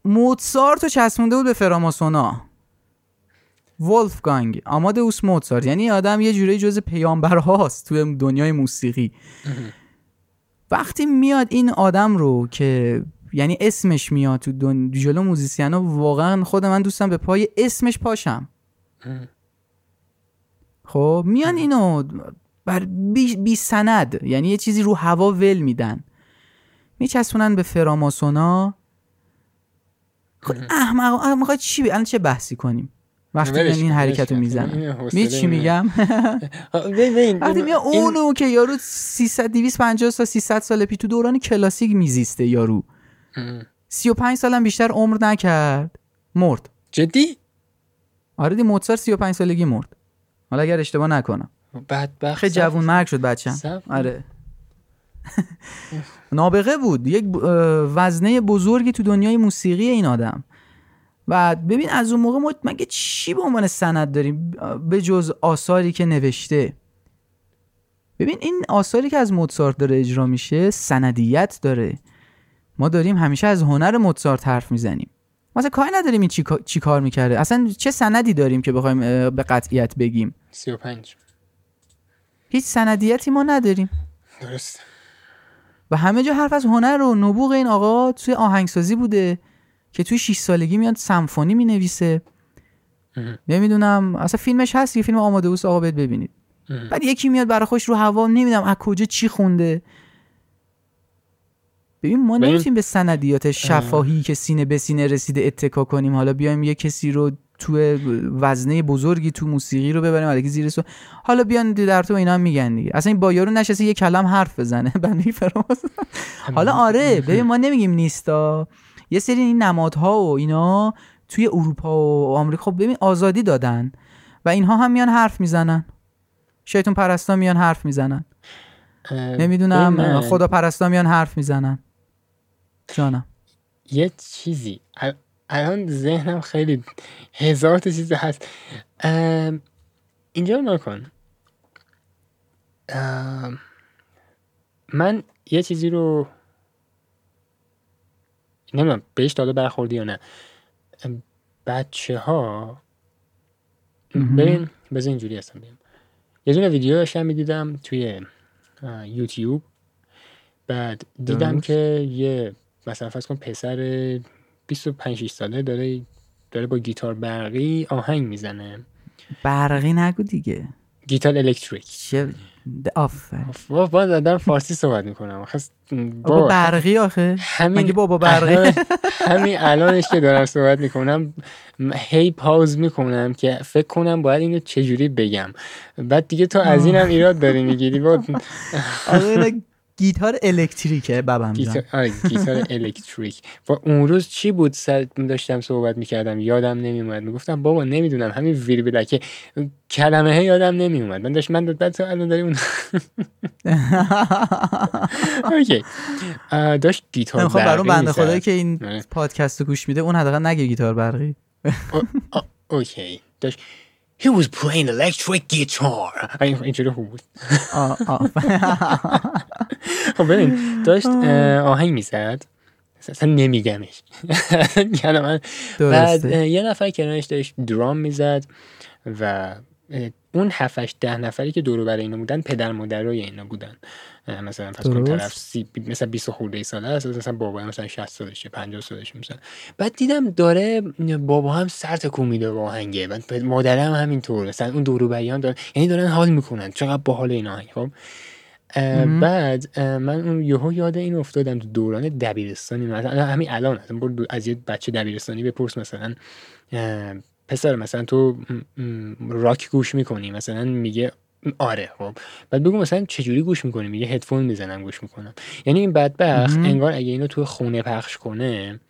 موتسارت رو چسبونده بود به فراماسونا ولفگانگ آمادئوس موتسارت یعنی آدم یه جوری جز پیامبرهاست توی دنیای موسیقی. وقتی میاد این آدم رو که یعنی اسمش میاد تو جلو موزیسینا واقعا خود من دوستم به پای اسمش پاشم. خب میان اینو بر بی سند یعنی یه چیزی رو هوا ول میدن میچسبونن به فراماسونا. خب احمق میخواد چی الان چه بحثی کنیم وقتی این حرکتو میزنن می چی میگم وقتی میان اونو که یارو 300 250 تا 300 سال پیش تو دوران کلاسیک میزیسته یارو 35 سالم بیشتر عمر نکرد مرد. جدی؟ آره دی موتسارت 35 سالگی مرد. حالا اگر اشتباه نکنم. بدبخت خیلی جوون مرگ شد بچه‌م. آره. نابغه بود. یک وزنه بزرگی تو دنیای موسیقی این آدم. و ببین از اون موقع ما مگه چی به عنوان سند داریم به جز آثاری که نوشته؟ ببین این آثاری که از موتسارت داره اجرا میشه سندیت داره. ما داریم همیشه از هنر موتسارت حرف میزنیم، مثلا کاری نداریم این چی کار میکرده، اصلا چه سندی داریم که بخوایم به قطعیت بگیم. 35 هیچ سندیتی ما نداریم. درست. و همه جا حرف از هنر و نبوغ این آقا توی آهنگسازی بوده که توی 6 سالگی میاد سمفونی مینویسه. نمیدونم اصلا فیلمش هست، یه فیلم آمادئوس آقا بهت ببینید. بعد یکی میاد برای خوش رو هوا، نمیدونم از کجا چی خونده. ببین ما نمیتونیم به سندیات شفاهی که سینه به سینه رسیده اتکا کنیم، حالا بیایم یه کسی رو تو وزنه بزرگی تو موسیقی رو ببریم علیکی زیر سو، حالا بیان در تو اینا هم میگن دیگه، اصلا این با یارو نشسته یه کلم حرف بزنه بنی فراز. حالا آره ببین ما نمیگیم نیستا، یه سری این نمادها و اینا توی اروپا و آمریکا خب ببین آزادی دادن و اینها هم میان حرف میزنن، شیطان پرستا میان حرف میزنن، نمیدونم خدا پرستا میان حرف میزنن. جانم یه چیزی الان ذهنم خیلی هزار تا چیز هست، اینجا نکن. من یه چیزی رو نمیدونم بهش داده برخوردی یا نه. بچه ها ببین بذار اینجوری هستم بگم، یه دونه ویدیو داشتم میدیدم توی یوتیوب، بعد دیدم که یه مثلا فرض کن پسر 25-6 ساله داره با گیتار برقی آهنگ میزنه. برقی نگو دیگه، گیتار الکتریک. باز دارم فارسی صحبت میکنم. بابا برقی آخه مگه بابا برقی. همین الانش که دارم صحبت میکنم هی پاوز میکنم که فکر کنم باید اینو چجوری بگم، بعد دیگه تو از اینم ایراد داری میگیری. گیتار الکتریکه بابام جان. گیتار الکتریک. و اون روز چی بود سر داشتم صحبت میکردم یادم نمیومد، میگفتم بابا نمیدونم همین ویربلکه کلمه یادم نمیومد، من داشت من بعد تو الان داری اون اوکی داشت گیتار برقی. خب برام بنده خدایی که این پادکست رو گوش میده اون حداقل نگه گیتار برقی. اوکی داشت He was playing electric guitar. اینجوری خوب بود. خب ببین داشت آهنگ میزد، اصلا نمیگمش. بعد یه نفر کنارش داشت درام میزد و اون 7-8-10 نفری که دور و بر اینا بودن پدر مادرای اینا بودن، مثلا فرض کن طرف مثلا 20 خورده ساله است، مثلا بابا مثلا 60 سالشه 50 سالشه مثلا. بعد دیدم داره بابا هم سر تکون میده با آهنگه، بعد مادرم هم همینطور، مثلا اون دور و بریان دارن، یعنی دارن حال میکنن چقدر باحال این آهنگ. خب بعد من اون یهو یاد این افتادم تو دوران دبیرستانی، مثلا همین الان مثلا برو از یه بچه دبیرستانی بپرس مثلا پسر مثلا تو راک گوش میکنی، مثلا میگه آره. خب بعد بگو مثلا چجوری گوش میکنی، میگه هدفون میزنم گوش میکنم. یعنی این بدبخت انگار اگه اینو تو خونه پخش کنه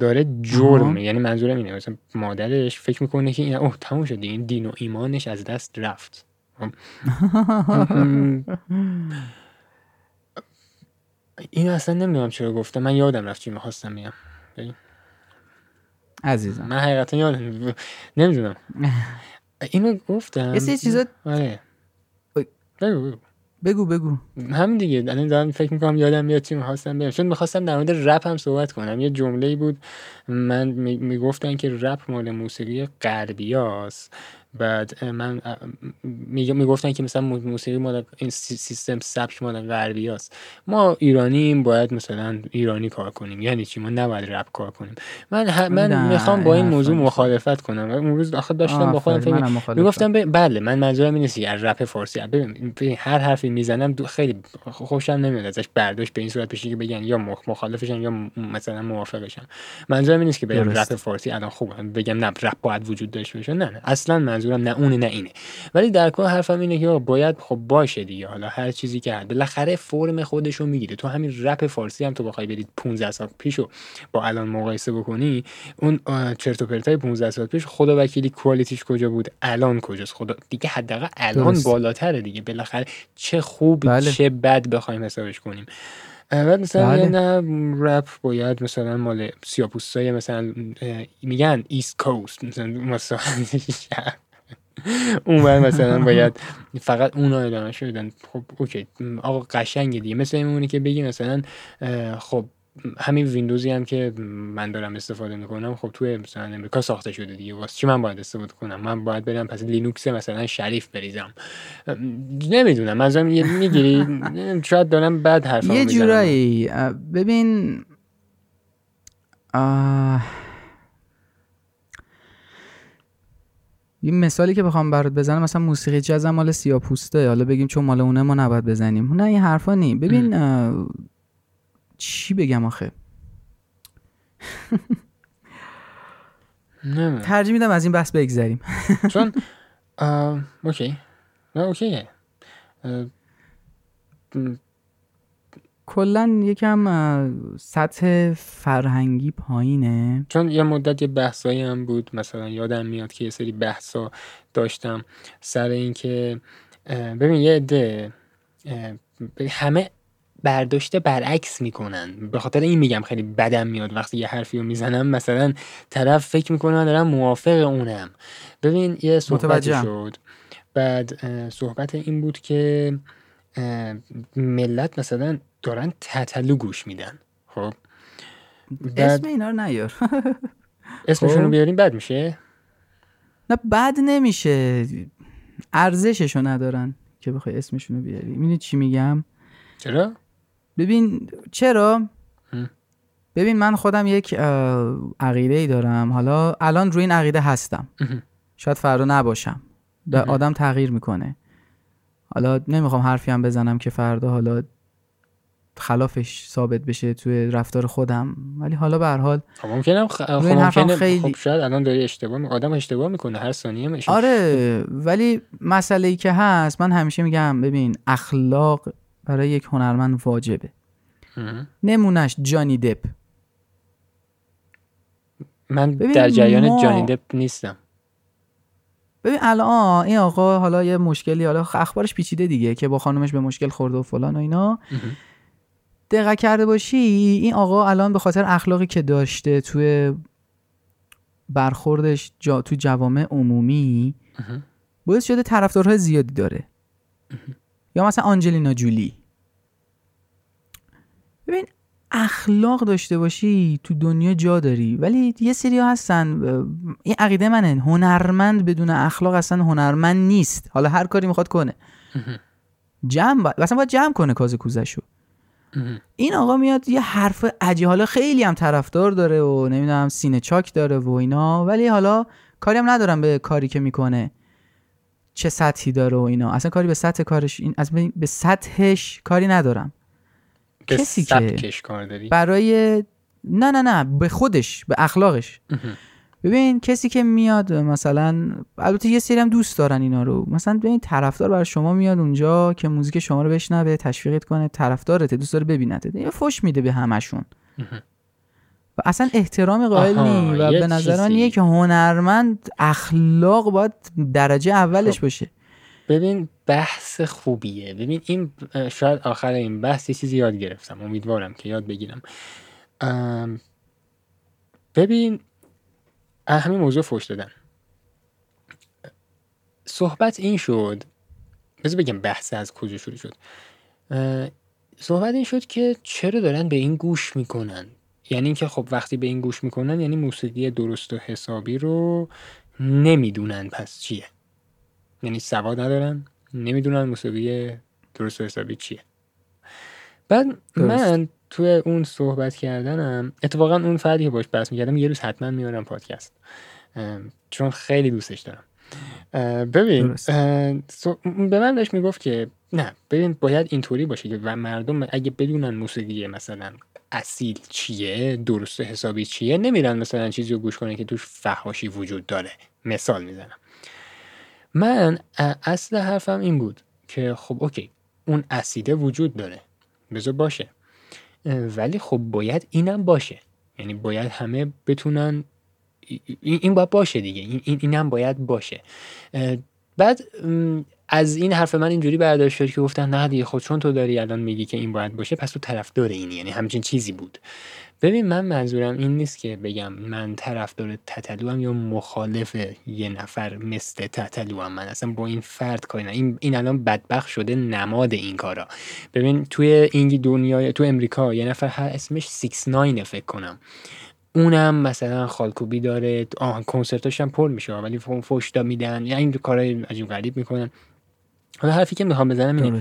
داره جرم، یعنی منظورم اینه مثلا مادرش فکر میکنه که این اوه تموم شده، این دین و ایمانش از دست رفت. این اصلا نمیدونم چرا گفتم، من یادم رفت چی میخواستم بگم عزیزم، من حقیقتا یادم نمیدونم اینو گفتم. یه سری چیزا آره بگو همین دیگه. الان دارم فکر میکنم یادم میاد چی می‌خواستم بگم، چون می‌خواستم در مورد رپ هم صحبت کنم. یه جمله‌ای بود من میگفتن که رپ مال موسیقی غربیاست، بعد من میگفتن که مثلا موسیقی مال این سیستم سبک مال غربیاست، ما ایرانیم باید مثلا ایرانی کار کنیم. یعنی چی ما نباید رپ کار کنیم؟ من میخوام با این موضوع مخالفت کنم. اون روز آخه داشتم با خودم فکر میگفتم بله من منظورم این نیست که رپ فارسی هر حرفی میزنم خیلی خوشم نمیاد ازش، برداشت به این صورت بشه که بگن یا مخالفشن یا مثلا موافقشن. منظورم این نیست که بگم رپ فارسی الان خوبه، بگم نه رپ باید وجود داشته باشه، نه اصلا منظورم نه اونه نه اینه. ولی در کل حرفم اینه که باید خب باشه دیگه، حالا هر چیزی که هست بالاخره فرم خودش رو میگیره. تو همین رپ فارسی هم تو بخوای برید 15 سال پیشو با الان مقایسه بکنی، اون چرت و پرتای 15 سال پیش خدا وکیلی کوالیتیش کجا بود، الان کجاست؟ خدا دیگه حداقل الان بالاتره دیگه بالاخره، چه خوب بله. چه بد بخوایم حسابش کنیم. بعد مثلا بله. نه رپ باید مثلا مال سیاپوستای مثلا میگن ایست کوست مثلا اون باید مثلا باید فقط اونا ادامه شدن. خب اوکی آقا قشنگه دیگه، مثلا میمونه که بگی مثلا خب همین ویندوزی هم که من دارم استفاده میکنم خب توی مثلا امریکا ساخته شده دیگه، واسه چی من باید استفاده کنم؟ من باید برم پس لینوکس مثلا شریف بریزم؟ نمیدونم، منظورم یه میگیری، شاید دارم بد حرفا میزنم. یه جورایی ببین این مثالی که بخوام برات بزنم مثلا موسیقی جاز مال سیاپوسته، حالا بگیم چون مال اونه ما نباید بزنیم، نه این حرفا نی. ببین چی بگم آخه نه ترجیح میدم از این بحث بگذریم چون اوکی نه اوکیه. کلن یکم سطح فرهنگی پایینه، چون یه مدت یه بحثایی هم بود، مثلا یادم میاد که یه سری بحثا داشتم سر این که ببین یه عده همه برداشته برعکس میکنن، به خاطر این میگم خیلی بدم میاد وقتی یه حرفی رو میزنم مثلا طرف فکر میکنه دارم موافق اونم. ببین یه صحبت شد، بعد صحبت این بود که ملت مثلا دارن تتلو گوش میدن. خب اسم اینا رو نیار اسمشون رو بیاریم بد میشه؟ نه بد نمیشه، ارزششو ندارن که بخوای اسمشون رو بیاری. میدونی چی میگم؟ چرا؟ ببین چرا؟ ببین من خودم یک عقیده‌ای دارم، حالا الان روی این عقیده هستم، شاید فردا نباشم، آدم تغییر میکنه. حالا نمیخوام حرفی هم بزنم که فردا حالا خلافش ثابت بشه توی رفتار خودم، ولی حالا به هر حال ممکنه خب شاید الان داری اشتباه میکنه، آدم اشتباه میکنه هر ثانیه میشه. آره ولی مسئله‌ای که هست، من همیشه میگم ببین اخلاق برای یک هنرمند واجبه. نمونش جانی دپ. من در جریان جانی دپ نیستم. ببین الان این آقا حالا یه مشکلی، حالا اخبارش پیچیده دیگه که با خانمش به مشکل خورده و فلان و اینا. دقیق کرده باشی این آقا الان به خاطر اخلاقی که داشته توی برخوردش تو جوامع عمومی باعث شده طرفدارهای زیادی داره. یا مثلا آنجلینا جولی. ببین اخلاق داشته باشی تو دنیا جا داری، ولی یه سری ها هستن، این عقیده منه، هنرمند بدون اخلاق اصلا هنرمند نیست. حالا هر کاری میخواد کنه اصلا باید جمع کنه کاز کوزشو. این آقا میاد یه حرف عجیب، حالا خیلی هم طرفدار داره و نمیدونم سینه چاک داره و اینا، ولی حالا کاری هم ندارم به کاری که میکنه چه سطحی داره و اینا، اصلا کاری به سطح کارش، این اصلا به سطحش کاری ندارم. کسی که کار داری برای نه به خودش، به اخلاقش. ببین کسی که میاد مثلا، البته یه سری هم دوست دارن اینا رو، مثلا ببین طرفدار برای شما میاد اونجا که موزیک شما رو بشنوه، تشویقت کنه، طرفدارته، دوست داره ببینته، یه فوش میده به همشون و اصلا احترام قائل نی. و به نظر من یک هنرمند اخلاق باید درجه اولش باشه. ببین بحث خوبیه. ببین این شاید آخر این بحث یه چیزی یاد گرفتم، امیدوارم که یاد بگیرم. ببین همین موضوع فوش دادن، صحبت این شد، بذار بگم بحث از کجا شروع شد. صحبت این شد که چرا دارن به این گوش میکنن، یعنی این که خب وقتی به این گوش میکنن یعنی موسیقی درست و حسابی رو نمیدونن پس چیه، یعنی سواد ندارن، نمیدونن موسیقی درست و حسابی چیه. بعد من توی اون صحبت کردنم، اتفاقا اون فردی که باش بحث میکردم یه روز حتما میارم پادکست، چون خیلی دوستش دارم. ببین به من داشت میگفت که نه ببین باید اینطوری باشه که و مردم اگه بدونن موسیقی مثلا اصیل چیه، درست حسابی چیه، نمیرن مثلا چیزی رو گوش کنن که توش فحاشی وجود داره. مثال میزنم، من اصل حرفم این بود که خب اوکی اون اسیده وجود داره، بذار باشه، ولی خب باید اینم باشه، یعنی باید همه بتونن این باید باشه دیگه، اینم باید باشه. بعد از این حرف من اینجوری برداشت شد که گفتن نه دیگه، خود چون تو داری الان میگی که این باید باشه پس تو طرفدار اینی، یعنی همچین چیزی بود. ببین من منظورم این نیست که بگم من طرفدار تتلوام یا مخالف یه نفر مثل تتلوام، من اصلا با این فرد کاری ندارم. این الان بدبخت شده نماد این کارا. ببین توی این دنیا، تو امریکا یه نفر هر اسمش 69 فکر کنم، اونم مثلا خالکوبی داره، کنسرتاش هم پر میشه ولی فوشتا میدن، یعنی این کارهای عجیب غریب میکنن. حالا حرفی که میخوام بزنم اینه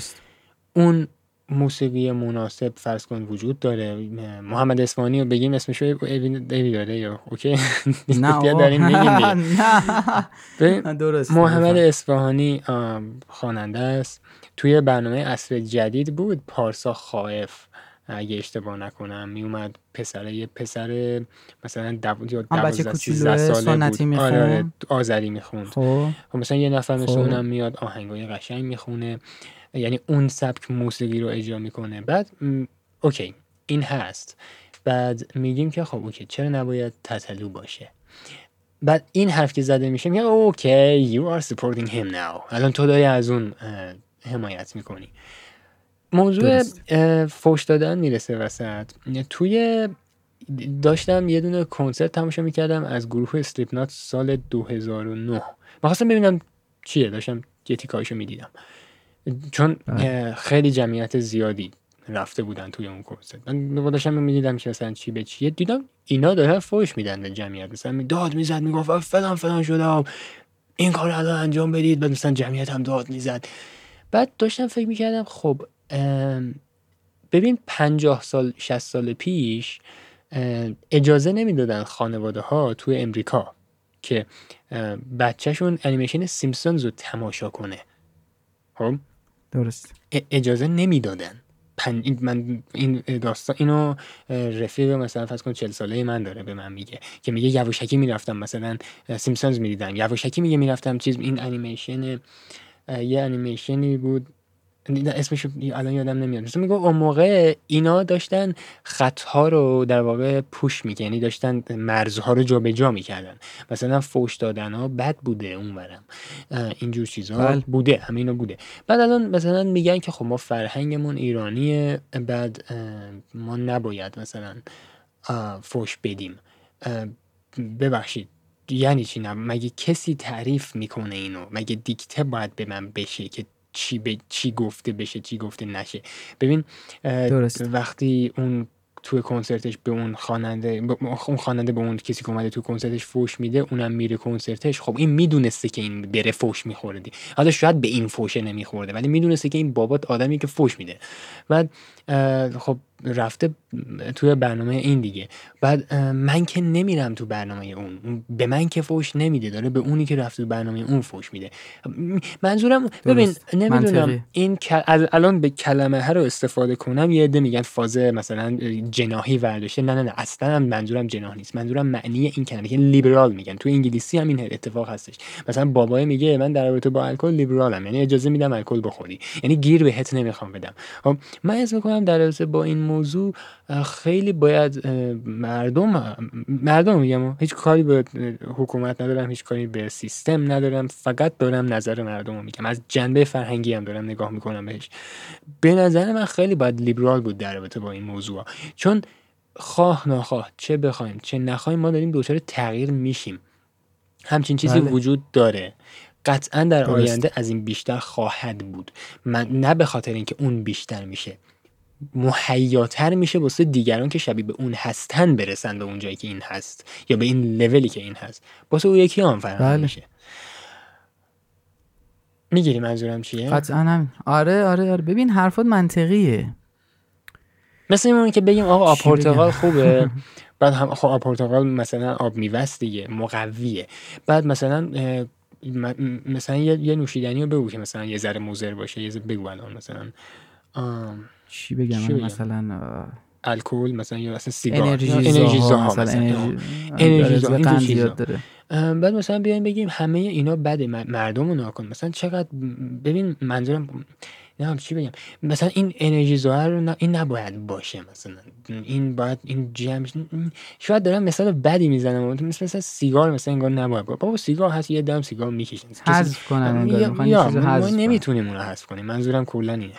اون موسیقی مناسب فرض کن وجود داره. محمد اصفهانی رو بگیم اسمشو ایوی داره یا اوکی نه داریم میگیم نه محمد اصفهانی خواننده است. توی برنامه عصر جدید بود پارسا خائف اگه اشتباه نکنم میومد، پسر مثلا 12 13 ساله بود، آره آذری میخوند. مثلا یه نفر مثل اونم میاد آهنگای قشنگ میخونه، یعنی اون سبک موسیقی رو اجرا میکنه. بعد اوکی این هست، بعد میگیم که خب اوکی چرا نباید تتلو باشه؟ بعد این حرف که زده میشه میگه اوکی you are supporting him now، الان تو داری از اون حمایت میکنی. موضوع فوش دادن میرسه وسط. توی داشتم یه دونه کنسرت تماشا میکردم از گروه سلیپنات سال 2009، می‌خواستم ببینم چیه، داشتم یه تیکایشو میدیدم چون خیلی جمعیت زیادی رفته بودن توی اون کنسرت. من داشتم میدیدم که مثلا چی به چیه، دیدم اینا دارن فوش میدن به جمعیت، مثلا داد میزد میگفت فلان فلان شده، این کار الان انجام بدید، بعد مثلا جمعیت هم داد میزد. بعد داشتم فکر میکردم خب ببین 50 سال 60 سال پیش اجازه نمیدادن خانواده ها توی امریکا که بچهشون انیمیشن سیمپسونز رو تماشا کنه، خب درست اجازه نمیدادن. من این داستان اینو رفیق مثلا فرض کن 40 ساله من داره به من میگه که میگه یواشکی میرفتم مثلا سیمپسونز میدیدم، یواشکی میگه میرفتم چیز، این انیمیشن یه انیمیشنی بود اسمش الان یادم نمیاد، مثلا میگم اون موقع اینا داشتن خطها رو در واقع پوش میکنن، یعنی داشتن مرزها رو جابجا میکردن، مثلا فوش دادن ها بد بوده، اونورم اینجور چیزا بوده، همینا بوده. بعد الان مثلا میگن که خب ما فرهنگمون ایرانیه، بعد ما نباید مثلا فوش بدیم. ببخشید یعنی چی؟ مگه کسی تعریف میکنه اینو؟ مگه دیکته باید به من بشه که چی گفته بشه چی گفته نشه؟ ببین درست. وقتی اون توی کنسرتش به اون خواننده به اون کسی که اومده تو کنسرتش فوش میده، اونم میره کنسرتش، خب این میدونسته که این بره فوش میخورده، حالا شاید به این فوشه نمیخورده ولی میدونسته که این بابات آدمی که فوش میده. بعد خب رفته توی برنامه این دیگه. بعد من که نمیرم تو برنامه اون، به من که فوش نمیده، داره به اونی که رفته تو برنامه اون فوش میده. منظورم ببین نمیدونم این الان به کلمه هر رو استفاده کنم یه عده میگن فازه مثلا جناحی ورداشته. نه اصلا منظورم جناح نیست، منظورم معنی این کلمه که لیبرال میگن. تو انگلیسی هم این اتفاق هستش، مثلا بابای میگه من در رابطه با الکل لیبرالم، یعنی اجازه میدم الکل بخوری، یعنی گیر بهت نمیخوام بدم. من اسم میگم در رابطه با این موضوع خیلی باید مردم میگم، هیچ کاری به حکومت ندارم، هیچ کاری به سیستم ندارم، فقط دارم نظر مردم رو میگم، از جنبه فرهنگی هم دارم نگاه میکنم بهش. به نظر من خیلی باید لیبرال بود در رابطه با این موضوع، چون خواه نخواه، چه بخوایم چه نخوایم، ما داریم دچار تغییر میشیم، همچین چیزی وجود داره. قطعا در آینده از این بیشتر خواهد بود، من نه به خاطر اینکه اون بیشتر میشه، مهیاتر میشه واسه دیگران که شبیه به اون هستن برسن به اون جایی که این هست یا به این لولی که این هست، واسه اون یکی هم فرق میشه. میگیری منظورم چیه؟ قطعاً. آره ببین حرفات منطقیه، مثل این که بگیم آقا آب پرتقال خوبه بعد هم آب پرتقال مثلا آب میوست دیگه، مقویه، بعد مثلا یه نوشیدنی رو بگو که مثلا یه ذره مضر باشه، یه ذره بگو الان مثلا چی بگم؟ مثلا الکل مثلا یا مثلا سیگار، انرژی زاها این چیزا. بعد مثلا بیایم بگیم همه اینا بده، مردم رو ناکن مثلا چقدر. ببین منظورم نه هم چی بگم، مثلا این انرژی زاهر رو این نباید باشه، مثلا این باید این جمع. شاید دارم مثلا بدی میزنم، مثلا سیگار مثلا انگار نباید بابا سیگار هست یه دم سیگار میکشن حذف کنن، انگار میخوان یه چیزو حذف کنن، ما نمیتونیم اون رو حذف کنیم. منظورم کلا اینه،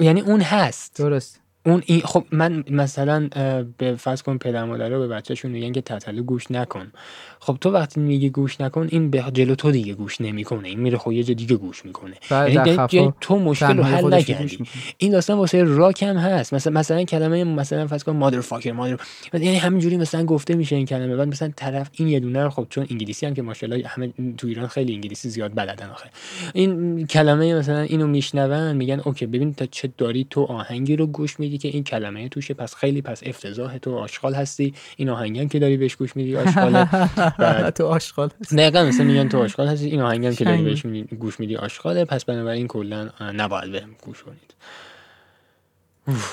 یعنی اون هست درست اون این. خب من مثلا به فرض کن پدر مادرها به بچه‌شون میگن که تتلو گوش نکن، خب تو وقتی میگی گوش نکن این به جلو تو دیگه گوش نمیکنه، این میره خب یه جا دیگه گوش میکنه، یعنی تو مشکل رو حل نکردی. این داستان واسه راک هم هست، مثلا کلمه مثلا فرض کن مادر فاکر مادر، یعنی همینجوری مثلا گفته میشه این کلمه، بعد مثلا طرف این یه دونه رو خب چون انگلیسی هم که ماشاءالله همه تو ایران خیلی انگلیسی زیاد بلدن آخه، این کلمه مثلا اینو میشنون میگن اوکی ببین تا چه داری تو آهنگی رو گوش میدی که این کلمه توشه، پس خیلی پس افتضاح تو آشغال هستی، این آهنگم که داری بهش گوش میدی آشغاله تو آشغال هست. دقیقاً مثلا میگن تو آشغال هستی، این آهنگم که داری بهش گوش میدی آشغاله، پس بنابراین کلا نباید بهم گوش کنید.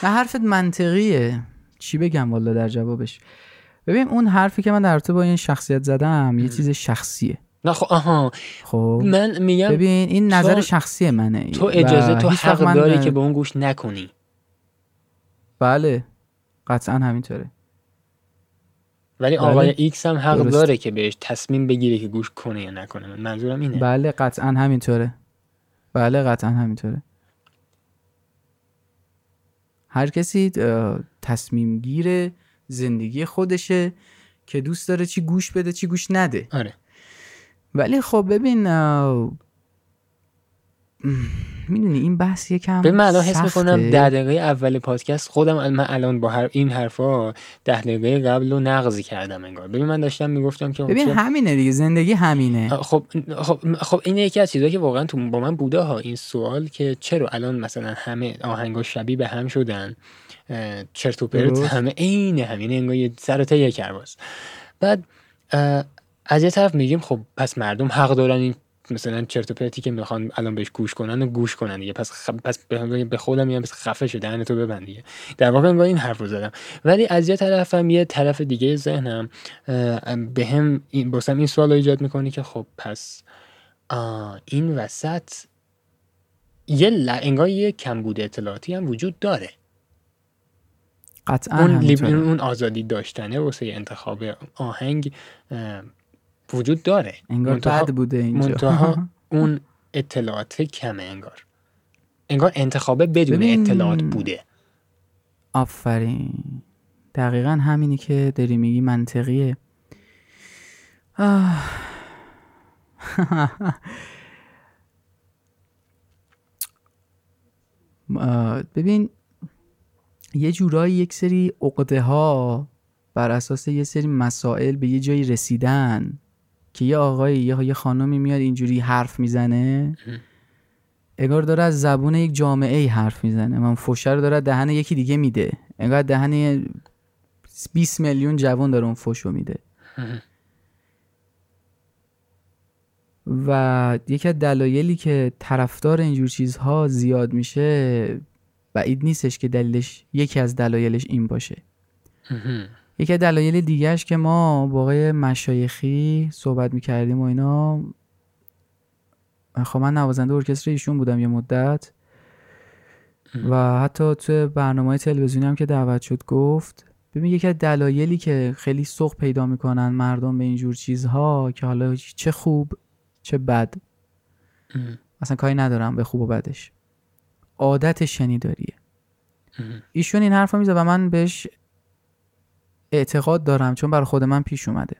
نه حرفت منطقیه، چی بگم والله در جوابش. ببین اون حرفی که من در رابطه با این شخصیت زدم یه چیز شخصیه. نه خب آها خب من میگم ببین این نظر شخصی منه، تو اجازه تو حق داری که به اون گوش نکنی. بله قطعا همینطوره، ولی آقای بله. ایکس هم حق درست. داره که بهش تصمیم بگیره که گوش کنه یا نکنه. من منظورم اینه. بله قطعا همینطوره، بله قطعا همینطوره. هر کسی تصمیم گیره زندگی خودشه که دوست داره چی گوش بده چی گوش نده. آره ولی خب ببین میدونی این بحث یکم به من الان حس میکنم 10 دقیقه اول پادکست خودم من الان با این حرفا 10 دقیقه قبل رو نقضی کردم انگار. ببین من داشتم میگفتم که ببین همینه دیگه، زندگی همینه. خب این یکی از چیزایی که واقعا تو با من بوده ها، این سوال که چرا الان مثلا همه آهنگا شبیه به هم شدن، چرت و پرت همه عین همین، انگار یه سر و ته یک کرواس. بعد از یه طرف میگیم خب پس مردم حق دارن این مثلا چرت و پرتی که میخوان الان بهش گوش کنن و گوش کنن دیگه، پس به خودم میگم پس خفه شو دهنتو ببند دیگه. در واقع انگار این حرفو زدم، ولی از یه طرفم یه طرف دیگه ذهنم بهم بسم این سوالو ایجاد میکنه که خب پس این وسط انگار یه کمبود اطلاعاتی هم وجود داره. قطعا اون آزادی داشتنه واسه انتخاب آهنگ وجود داره، انگار بد بوده اینجا منتها اون اطلاعات کمه، انگار انتخابه بدون اطلاعات بوده. آفرین دقیقا همینی که داری میگی منطقیه. ببین یه جورایی یک سری عقده ها بر اساس یه سری مسائل به یه جایی رسیدن که یه آقایی یا یه خانمی میاد اینجوری حرف میزنه، انگار داره از زبون یک جامعه حرف میزنه. من فوشه رو داره دهن یکی دیگه میده، انگار دهن 20 میلیون جوان داره اون فوشو میده. و یکی از دلایلی که طرفدار اینجور چیزها زیاد میشه، بعید نیستش که دلیلش یکی از دلایلش این باشه. یکی دلایل دیگهش که ما با آقای مشایخی صحبت میکردیم و اینا، خب من نوازنده ارکستر ایشون بودم یه مدت و حتی توی برنامه‌های تلویزیونی هم که دعوت شد گفت ببین یکی دلایلی که خیلی سوق پیدا میکنن مردم به اینجور چیزها که حالا چه خوب چه بد اصلا کاری ندارم به خوب و بدش، عادت شنیداریه. ایشون این حرف رو میزه و من بهش اعتقاد دارم چون برای خود من پیش اومده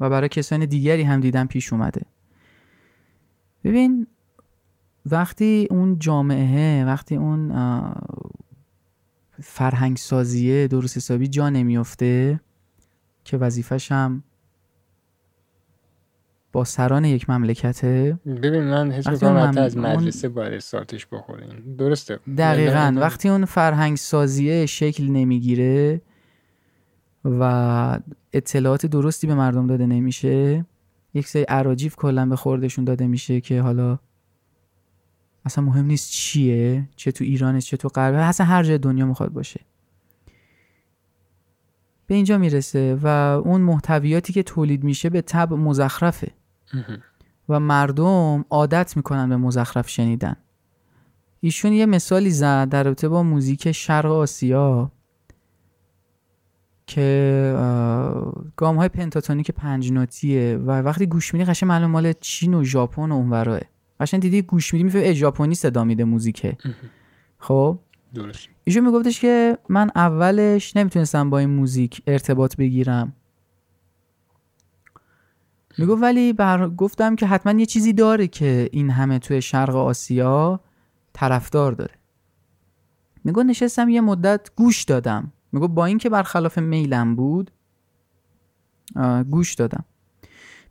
و برای کسان دیگری هم دیدم پیش اومده. ببین وقتی اون جامعه، وقتی اون فرهنگ سازیه درست حسابی جا نمیفته که وظیفه‌ش هم با سران یک مملکته. ببین من حس می‌کنم از مدرسه باید سارتش بخوریم. درسته دقیقاً وقتی اون فرهنگ سازیه شکل نمیگیره و اطلاعات درستی به مردم داده نمیشه، یک سری اراجیف کلا به خوردشون داده میشه که حالا اصلا مهم نیست چیه، چه تو ایرانه چه تو غربه، اصلا هر جای دنیا میخواد باشه، به اینجا میرسه و اون محتویاتی که تولید میشه به طبع مزخرفه و مردم عادت میکنن به مزخرف شنیدن. ایشون یه مثالی زد در رابطه با موزیک شرق آسیا که گام های پنتاتونیک 5 نوتیه و وقتی گوش میدی قشنگ معلوم مال چین و ژاپن و اونوراه، قشنگ دیدی گوش میدی میفهمی ژاپنی صدا میده موزیکه. خب درست. ایشون میگفتش که من اولش نمیتونستم با این موزیک ارتباط بگیرم، میگفت ولی گفتم که حتما یه چیزی داره که این همه توی شرق آسیا طرفدار داره. میگو نشستم یه مدت گوش دادم، میگو با این که برخلاف میلم بود گوش دادم،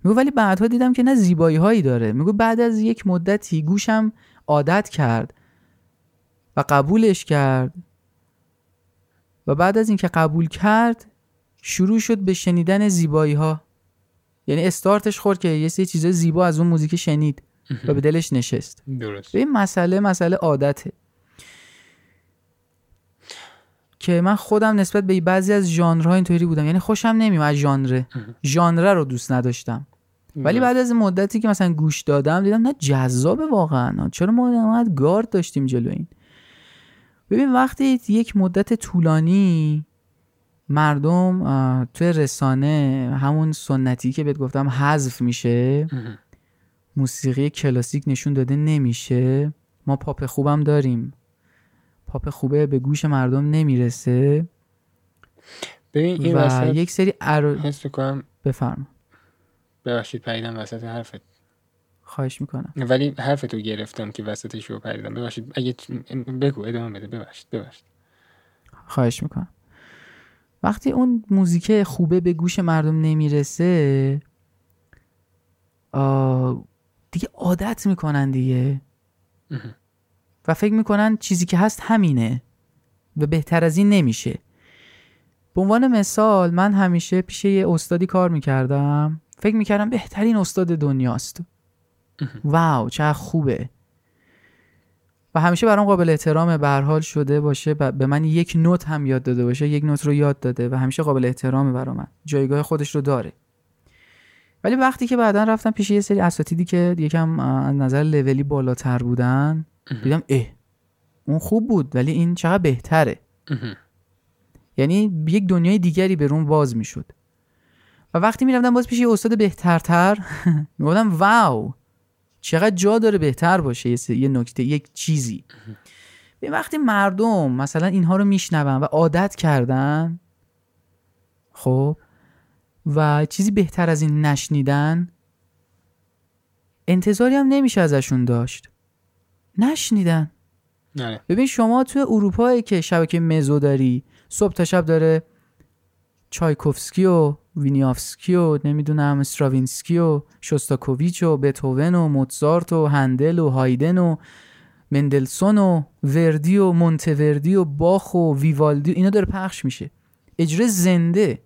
میگو ولی بعدها دیدم که نه زیبایی هایی داره. میگو بعد از یک مدتی گوشم عادت کرد و قبولش کرد و بعد از این که قبول کرد شروع شد به شنیدن زیبایی ها، یعنی استارتش خورد که یه سری چیزای زیبا از اون موزیک شنید و به دلش نشست. درست. این مسئله عادته که من خودم نسبت به بعضی از ژانرها اینطوری بودم، یعنی خوشم نمیومد از ژانر رو دوست نداشتم، ولی بعد از مدتی که مثلا گوش دادم دیدم نه جذابه واقعا، چرا ما انقدر گارد داشتیم جلو این. ببین وقتی یک مدت طولانی مردم توی رسانه همون سنتی که بهت گفتم حذف میشه، موسیقی کلاسیک نشون داده نمیشه، ما پاپ خوبم داریم، پاپ خوبه به گوش مردم نمیرسه. ببین این وسط یک سری حس میکنم، بفرم ببخشید پریدم وسط حرفت، خواهش میکنم، ولی حرفتو گرفتم که وسطش رو پریدم، ببخشید، اگه بگو ادامه بده، ببخشید خواهش میکنم. وقتی اون موزیک خوبه به گوش مردم نمیرسه دیگه عادت میکنن دیگه و فکر میکنن چیزی که هست همینه و بهتر از این نمیشه. به عنوان مثال من همیشه پیش یه استادی کار میکردم، فکر میکردم بهترین استاد دنیاست، واو چه خوبه و همیشه برام قابل احترام، به هر حال شده باشه به من یک نوت هم یاد داده باشه، یک نوت رو یاد داده و همیشه قابل احترام برام، جایگاه خودش رو داره. ولی وقتی که بعداً رفتم پیش یه سری اساتیدی که یکم از نظر لولی بالاتر بودن، دیدم اون خوب بود ولی این چقدر بهتره، یعنی یک دنیای دیگری برام باز میشد. و وقتی میرفتم باز پیش یه استاد بهترتر میگفتم واو چقدر جا داره بهتر باشه یه نکته، یک چیزی. به وقتی مردم مثلا اینها رو میشنون و عادت کردن، خب و چیزی بهتر از این نشنیدن، انتظاری هم نمیشه ازشون داشت، نشنیدن. نه. ببین شما توی اروپایی که شبکه مزو داری، صبح تا شب داره چایکوفسکی و وینیافسکی و نمیدونم استراوینسکی و شوستاکوویچ و بیتهوون و موتسارت و هندل و هایدن و مندلسون و وردی و مونتوردی و باخ و ویوالدی، اینا داره پخش میشه، اجرا زنده.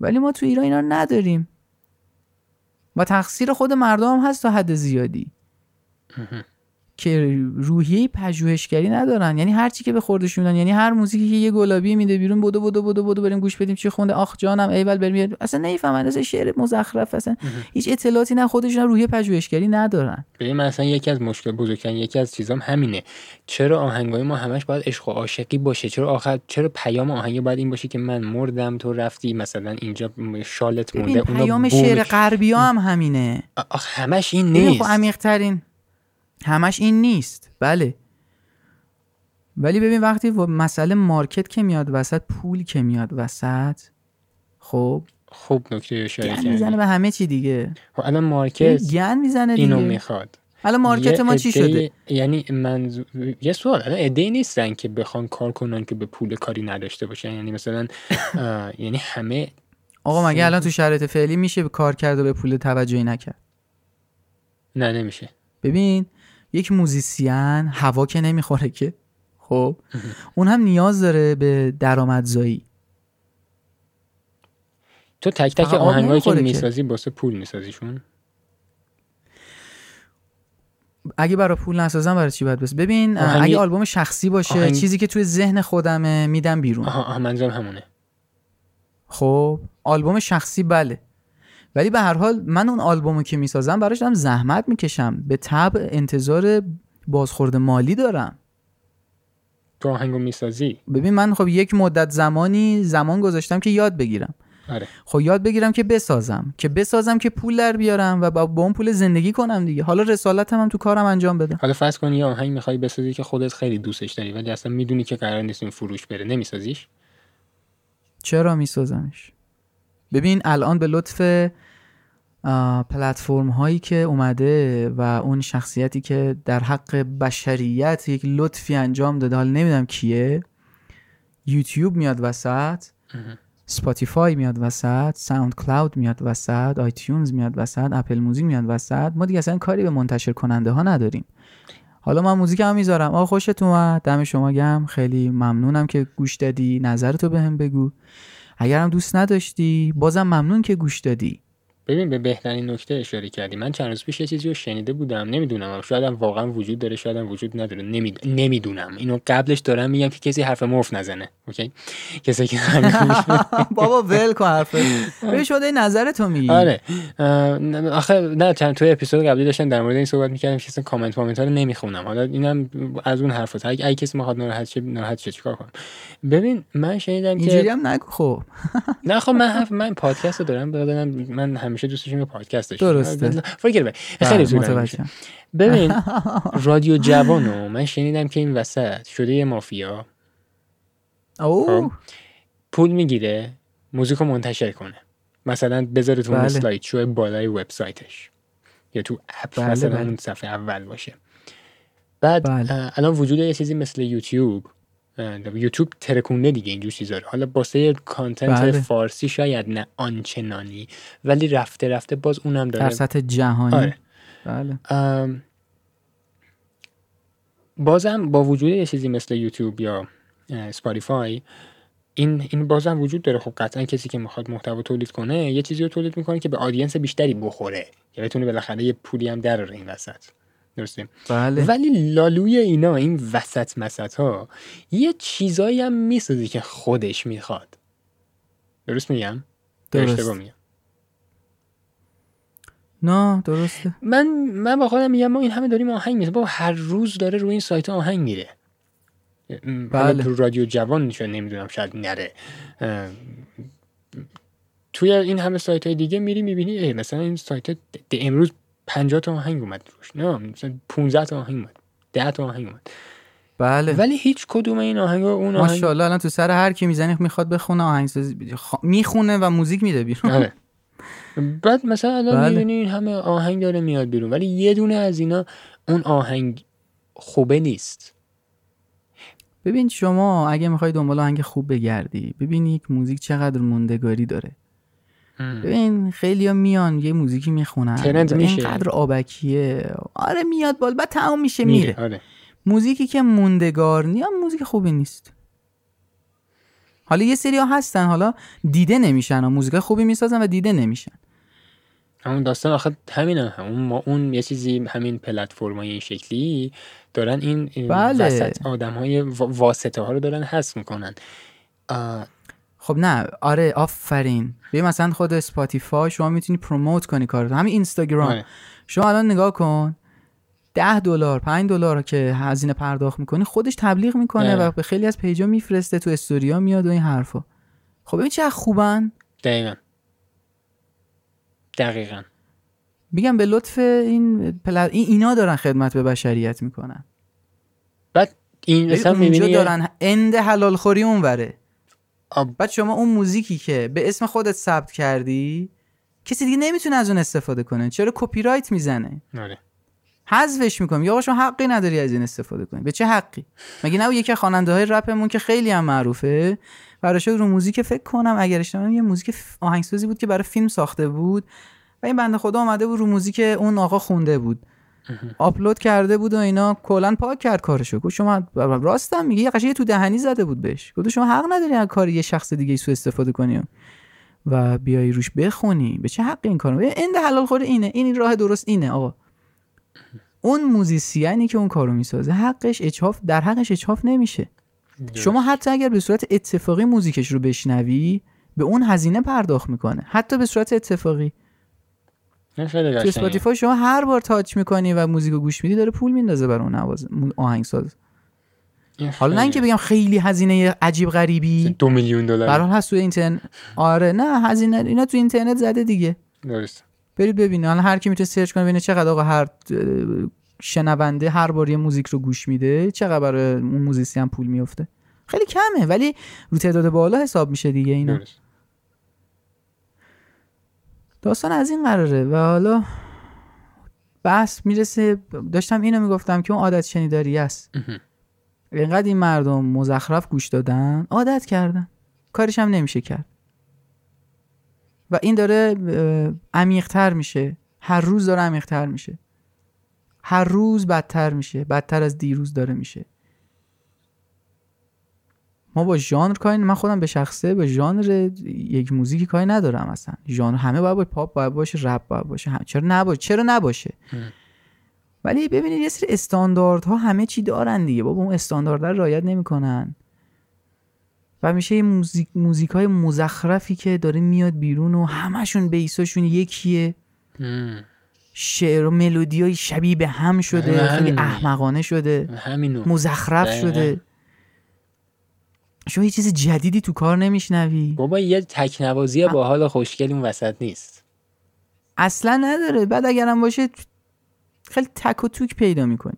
ولی ما تو ایران اینا رو نداریم و تقصیر خود مردم هست تا حد زیادی که روحیه پژوهشگری ندارن، یعنی هر چی که به خوردش میدن، یعنی هر موزیکی که یه گلابی میده بیرون بدو بریم گوش بدیم چی خونده، آخ جانم ایول بریم، اصلا نمیفهمن، اصلا شعر مزخرف، اصلا هیچ اطلاعاتی نه خودشون، روحیه پژوهشگری ندارن. ببین مثلا یکی از مشکل بزرگترین یکی از چیزام همینه، چرا آهنگای ما همش باید عشق و عاشقی باشه، چرا پیام آهنگ باید این باشه که من مردم تو رفتی مثلا اینجا شالت مونده، اون پیام شعر غربیا هم همینه، آخ همش این نیست، خب عمیق ترین همش این نیست. بله ولی ببین وقتی مسئله مارکت که میاد وسط، پول که میاد وسط، خب نکته اشاره کردی، گن میزنه به همه چی دیگه. الان مارکت گن میزنه دیگه، اینو میخواد. الان مارکت ما چی شده؟ یعنی یه سوال، الان ایده نیستن که بخوان کار کنن که به پول کاری نداشته باشن، یعنی مثلا یعنی همه آقا مگه الان تو شرایط فعلی میشه به کار کرد و به پول توجهی نکرد؟ نه نمیشه. ببین یک موزیسین هوا که نمیخوره که، خب اون هم نیاز داره به درآمدزایی. تو تک تک آهنگایی که میسازی واسه پول میسازیشون؟ اگه برای پول نسازم برای چی باید بس؟ ببین اگه آلبوم شخصی باشه، چیزی که توی ذهن خودمه میدم بیرون. منظورم همونه. خب آلبوم شخصی بله، ولی به هر حال من اون آلبومو که میسازم براش دارم زحمت میکشم، به طبع انتظار بازخورد مالی دارم. تو آهنگو میسازی؟ ببین من خب یک مدت زمانی زمان گذاشتم که یاد بگیرم. آره. خب یاد بگیرم که بسازم، که پول در بیارم و با اون پول زندگی کنم دیگه. حالا رسالتم هم تو کارم انجام بدم. حالا فرض کن یه آهنگ میخوای بسازی که خودت خیلی دوستش داری ولی اصلا میدونی که قرار نیست این فروش بره، نمیسازیش؟ چرا میسازمش؟ ببین الان به لطف پلتفرم هایی که اومده و اون شخصیتی که در حق بشریت یک لطفی انجام داده، حالا نمیدونم کیه، یوتیوب میاد وسط، اسپاتیفای میاد وسط، ساوند کلاود میاد وسط، آیتیونز میاد وسط، اپل موزیک میاد وسط، ما دیگه اصلا کاری به منتشر کننده ها نداریم. حالا من موزیکم میذارم، آقا خوشت اومد، دم شما گرم، خیلی ممنونم که گوش دادی، نظرتو بهم بگو، اگرم دوست نداشتی بازم ممنون که گوش دادی. ببین به بهترین نکته اشاره کردی. من چند روز پیش یه چیزی رو شنیده بودم، نمیدونم شاید واقعا وجود داره شاید وجود نداره، نمیدونم. اینو قبلش دارم میگم که کسی حرف مفت نزنه، اوکی؟ کسی که بابا ول کن حرف ببین شده نظرتو میگی. آره آخه نه چند تا اپیزود قبلی داشتن در مورد این صحبت میکردم که اصلا کامنت ها رو نمیخونم. حالا اینم از اون حرفات، اگه کسی میخواد ناراحت شه چیکار کنم؟ ببین من شنیدم که اینجوری هم نگو. خب نه خب من پادکستو دارم، من همیشه دوست داشتم پادکست داشتم. درسته. خیلی زود. ببین رادیو جوانو من شنیدم که این وسط شده یه مافیا. اوه. پول میگیره موزیکو منتشر کنه. مثلا بذاره تو اسلاید شو بالای وبسایتش یا تو اپ، مثلا اون صفحه اول باشه. بعد الان وجود یه چیزی مثل یوتیوب ترکونه دیگه اینجور چیزا رو، حالا واسه کانتنت فارسی شاید نه آنچنانی ولی رفته رفته باز اونم داره در سطح جهانی. آره. بله. بازم با وجود یه چیزی مثل یوتیوب یا اسپاتیفای این بازم وجود داره. خب قطعا کسی که میخواد محتوا تولید کنه یه چیزی رو تولید میکنه که به آدینس بیشتری بخوره یا بتونه بالاخره یه پولی هم در این وسط. درسته. بله. ولی لالوی اینا این وسط مسط ها یه چیزایی هم میسازی که خودش میخواد. درست میگم؟ درست میگم. نه درسته. من با خودم میگم ما این همه داریم آهنگ میسازیم، بابا هر روز داره روی این سایت آهنگ میره. بله. تو رادیو جوان چون نمیدونم شاید نره، توی این همه سایت های دیگه میری میبینی مثلا این سایت امروز 50 تا آهنگ اومد روش، نه مثلا 15 تا آهنگ اومد، 10 تا آهنگ اومد. بله. ولی هیچ کدوم این آهنگا اون آهنگ ماشاءالله الان تو سر هر کی میزنه میخواد بخونه آهنگساز میخونه و موزیک میده بیرون. بله. بعد مثلا الان بله. میبینی این همه آهنگ داره میاد بیرون ولی یه دونه از اینا اون آهنگ خوبه نیست. ببین شما اگه میخوای دنبال آهنگ خوب بگردی، ببین یک موزیک چقدر موندگاری داره. ببین خیلی ها میان یه موزیکی میخونن اینقدر آبکیه، آره میاد بالا بعد تموم میشه میره. آره. موزیکی که موندگار نیست موزیک خوبی نیست. حالا یه سری ها هستن حالا دیده نمیشن، موزیک خوبی میسازن و دیده نمیشن. همون داستان آخه همینه، اون یه چیزی همین پلتفرم‌های این شکلی دارن این بله. وسط آدم‌های واسطه ها رو دارن حذف میکنن. خب نه آره آفرین. ببین مثلا خود اسپاتیفای شما میتونی پروموت کنی کارت، همین اینستاگرام. آره. شما الان نگاه کن $10 $5 که هزینه پرداخت میکنی خودش تبلیغ میکنه. آره. و به خیلی از پیجا میفرسته، تو استوریا میاد و این حرفا. خب ببین چه خوبن. دقیقاً میگم به لطف این اینا دارن خدمت به بشریت میکنن. بعد این مثلا میبینی دارن اند حلال خوری اونوره. بعد شما اون موزیکی که به اسم خودت ثبت کردی کسی دیگه نمیتونه از اون استفاده کنه، چرا کپی رایت میزنه؟ آره. حذفش میکنم. یا شما حقی نداری از این استفاده کنی. به چه حقی؟ مگه نه یکی از خواننده های رپمون که خیلی هم معروفه براش رو موزیک فکر کنم اگر اشتباه نکنم یه موزیک آهنگسازی بود که برای فیلم ساخته بود و این بنده خدا اومده بود رو موزیک اون آقا خونده بود آپلود کرده بود و اینا، کلا پاک کرد کارشو. گفت شما راستم میگه، یه قشنگ تو دهنی زده بود بهش. گفت شما حق نداری از کار یه شخص دیگه سوء استفاده کنی و بیای روش بخونی. به چه حق این کارو؟ اند حلال خور اینه، این راه درست اینه. آقا اون موزیسیانی که اون کارو میسازه حقش اچاف در حقش اچاف نمیشه. شما حتی اگر به صورت اتفاقی موزیکش رو بشنوی به اون هزینه پرداخت میکنه، حتی به صورت اتفاقی. تو اسپاتیفای شما هر بار تاچ میکنی و موزیکو گوش میدی داره پول میندازه برای اون نواز آهنگساز. حالا نه اینکه بگم خیلی هزینه عجیب غریبی $2 میلیون برای هست تو اینترنت. آره نه هزینه اینا تو اینترنت زده دیگه. درست. برید ببینید الان هر کی میتونه سرچ کنه ببینه چقدر آقا هر شنونده هر بار یه موزیک رو گوش میده چقدر برای اون موزیسین پول میفته. خیلی کمه ولی رو تعداد بالا حساب میشه دیگه اینا. درست. داستان از این قراره و حالا بس میرسه. داشتم اینو میگفتم که اون عادت شنیداری است. اینقدر این مردم مزخرف گوش دادن عادت کردن کارش هم نمیشه کرد و این داره عمیق‌تر میشه. هر روز داره عمیق‌تر میشه. هر روز بدتر میشه. بدتر از دیروز داره میشه. ما با ژانر کاری، من خودم به شخصه با ژانر یک موزیکی کاری ندارم اصلا. ژانر همه باید پاپ باید باشه، رپ باید باشه، چرا نباشه. ولی ببینید یه سری استانداردها همه چی دارن دیگه، بابا اون استانداردها رو رعایت نمیکنن و میشه این موزیکای مزخرفی که داره میاد بیرون و همشون بیساشون یکیه. شعر و ملودیای شبیه به هم شده، خیلی احمقانه شده، مزخرف شده. شما یه چیز جدیدی تو کار نمیشنوی بابا. یه تکنوازی با حال خوشگلی اون وسط نیست، اصلا نداره. بعد اگرم باشه خیلی تک و توک پیدا میکنی.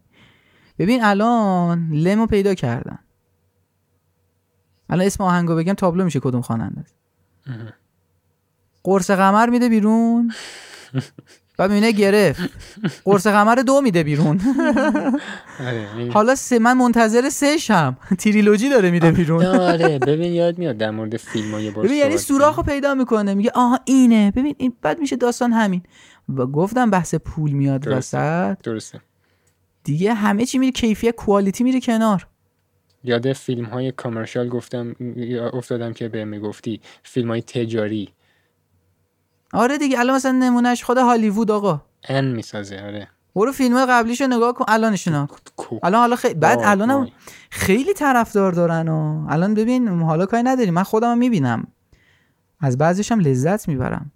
ببین الان لمو پیدا کردن، الان اسم آهنگو بگم تابلو میشه کدوم خواننده است. قرص قمر میده بیرون و میبینه گرفت. قرص قمر 2 میده بیرون. حالا من منتظر 3 شم. تریلوژی داره میده بیرون. آره ببین یاد میاد در مورد فیلم‌ها یه بار یعنی سوراخو پیدا میکنه میگه آها اینه. ببین این بعد میشه داستان همین. و گفتم بحث پول میاد وسط. درسته دیگه همه چی میره کیفیت کوالیتی میره کنار. یاد فیلم‌های کامرشال گفتم افتادم که به میگفتی فیلم‌های تجاری. آره دیگه الان مثلا نمونهش خود هالیوود آقا ان میسازه. آره برو فیلم‌های قبلیشو نگاه کن الانشون. الان حالا بعد الانم خیلی طرفدار دارن و الان ببین حالا کاری نداری، من خودم میبینم از بعضیشم لذت میبرم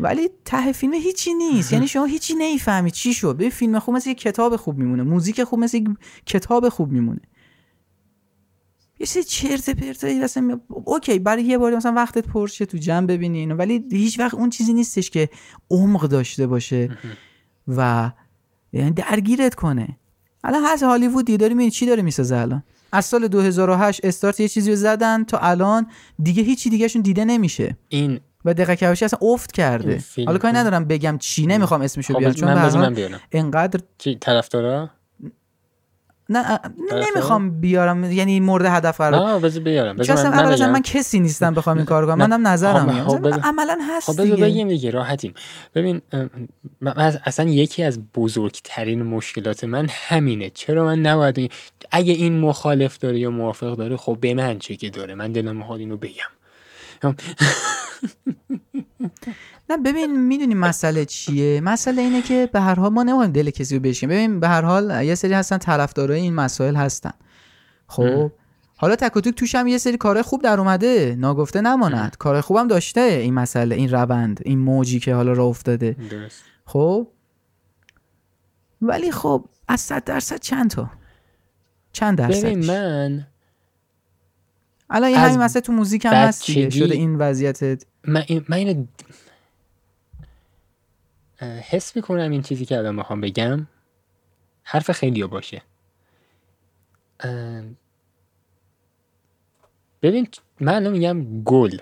ولی ته فیلم هیچی نیست. یعنی شما هیچی نمیفهمی چی شد. ببین فیلم خوب مثل یک کتاب خوب میمونه، موزیک خوب مثل یک کتاب خوب میمونه. یه چیز چرت پرتایی مثلا اوکی برای یه بار مثلا وقتت پرشه تو جمع ببینی اینو، ولی هیچ وقت اون چیزی نیستش که عمق داشته باشه و یعنی درگیرت کنه. الان هست هالیوود داره میبینی چی داره میسازه. الان از سال 2008 استارت یه چیزی رو زدن تا الان دیگه هیچی دیگهشون دیده نمیشه. این و دقیقه کاوشی اصلا افت کرده. حالا کاری ندارم بگم چی، نمیخوام اسمشو بیارم چون من اینقدر طرفدارا نه نمیخوام بیارم، یعنی مورد هدف قرار بیارم. چون اصلا من کسی نیستم بخوام این کارو کنم. منم نظرم میام عملا هست. خب بذار بگیم دیگه راحتیم. ببین اصلا یکی از بزرگترین مشکلات من همینه. چرا من نباید اگه این مخالف داره یا موافق داره خب به من چه که داره، من دلم میخواد اینو بگم. نه ببین میدونی مسئله چیه؟ مسئله اینه که به هر حال ما نمیخوایم دل کسی رو بشکنیم. ببین به هر حال یه سری هستن طرفدارای این مسائل هستن. خب حالا تک و توک توش هم یه سری کارهای خوب در اومده، ناگفته نماند. کارهای خوبم داشته این مسئله، این روند، این موجی که حالا راه افتاده. درست. خب ولی خب از 100% چند درصد ببین من الان این همین مسئله تو موزیک هم هست دیگه شده این وضعیتت. من اینو حس میکنم این چیزی که الان میخوام بگم حرف خیلیو باشه. ببین من الان میگم گل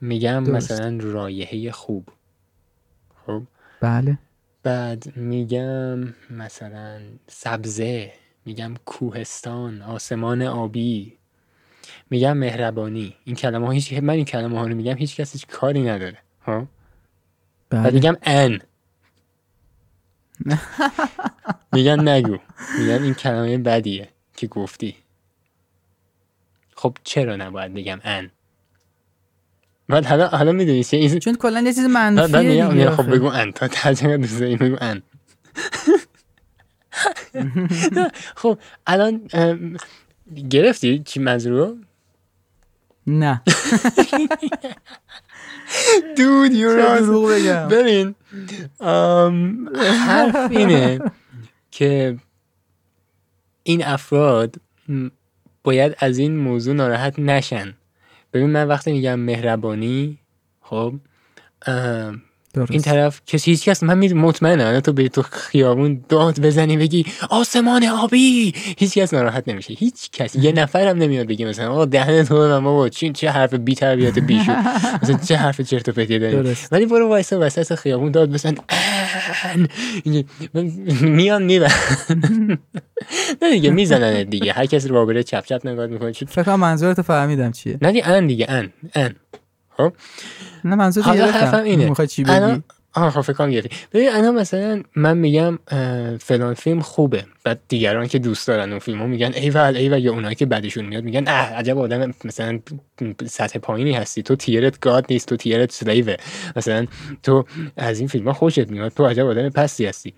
میگم. درست. مثلا رایحه خوب. خب بله. بعد میگم مثلا سبزه، میگم کوهستان، آسمان آبی، میگم مهربانی. این کلمه ها هیچ، من این کلمه ها رو میگم هیچ کسی هیچ کاری نداره ها. بعد میگم میگم نگو، میگم این کلمه بدیه که گفتی. خب چرا نباید بگم ان؟ بعد حالا میدونی چه، چون کلا یه چیز منفیه دیگه. خب بگو ان، تا ترجمه دوزه این بگو ان. خب الان گرفتی چی منظور رو؟ نه دود یورو بگم. ببین حرف اینه که این افراد باید از این موضوع ناراحت نشن. ببین من وقتی میگم مهربانی، خب این طرف کسی هیچ کس، من مطمئنم تو به تو خیابون داد بزنی بگی آسمان آبی، هیچ کس ناراحت نمیشه، هیچ کس. یه نفرم نمیاد بگی مثلا آقا دهن تو من بابا چین چه حرف بی تربیت بیشو مثلا چه حرف چرت و پرتی داری، ولی برو وایسا وسط خیابون داد بزن میان میبرن. نه دیگه میزنن دیگه، هر کس رو بابره چپ چپ نگاه میکنه. فکر کنم منظورتو فهمیدم چیه. نه دیگه ان دیگه ان ان خب نه منظور اینه میخوای چی بگی؟ آها فکر کنم گرفتی. ببین الان مثلا من میگم فلان فیلم خوبه، بعد دیگران که دوست دارن اون فیلمو میگن ایول ایول، یا اونایی که بعدشون میاد میگن اه عجب آدم مثلا سطح پایینی هستی تو، تیرت گاد نیست تو، تیرت سلیوه، مثلا تو از این فیلم‌ها خوشت میاد، تو عجب آدم پستی هستی.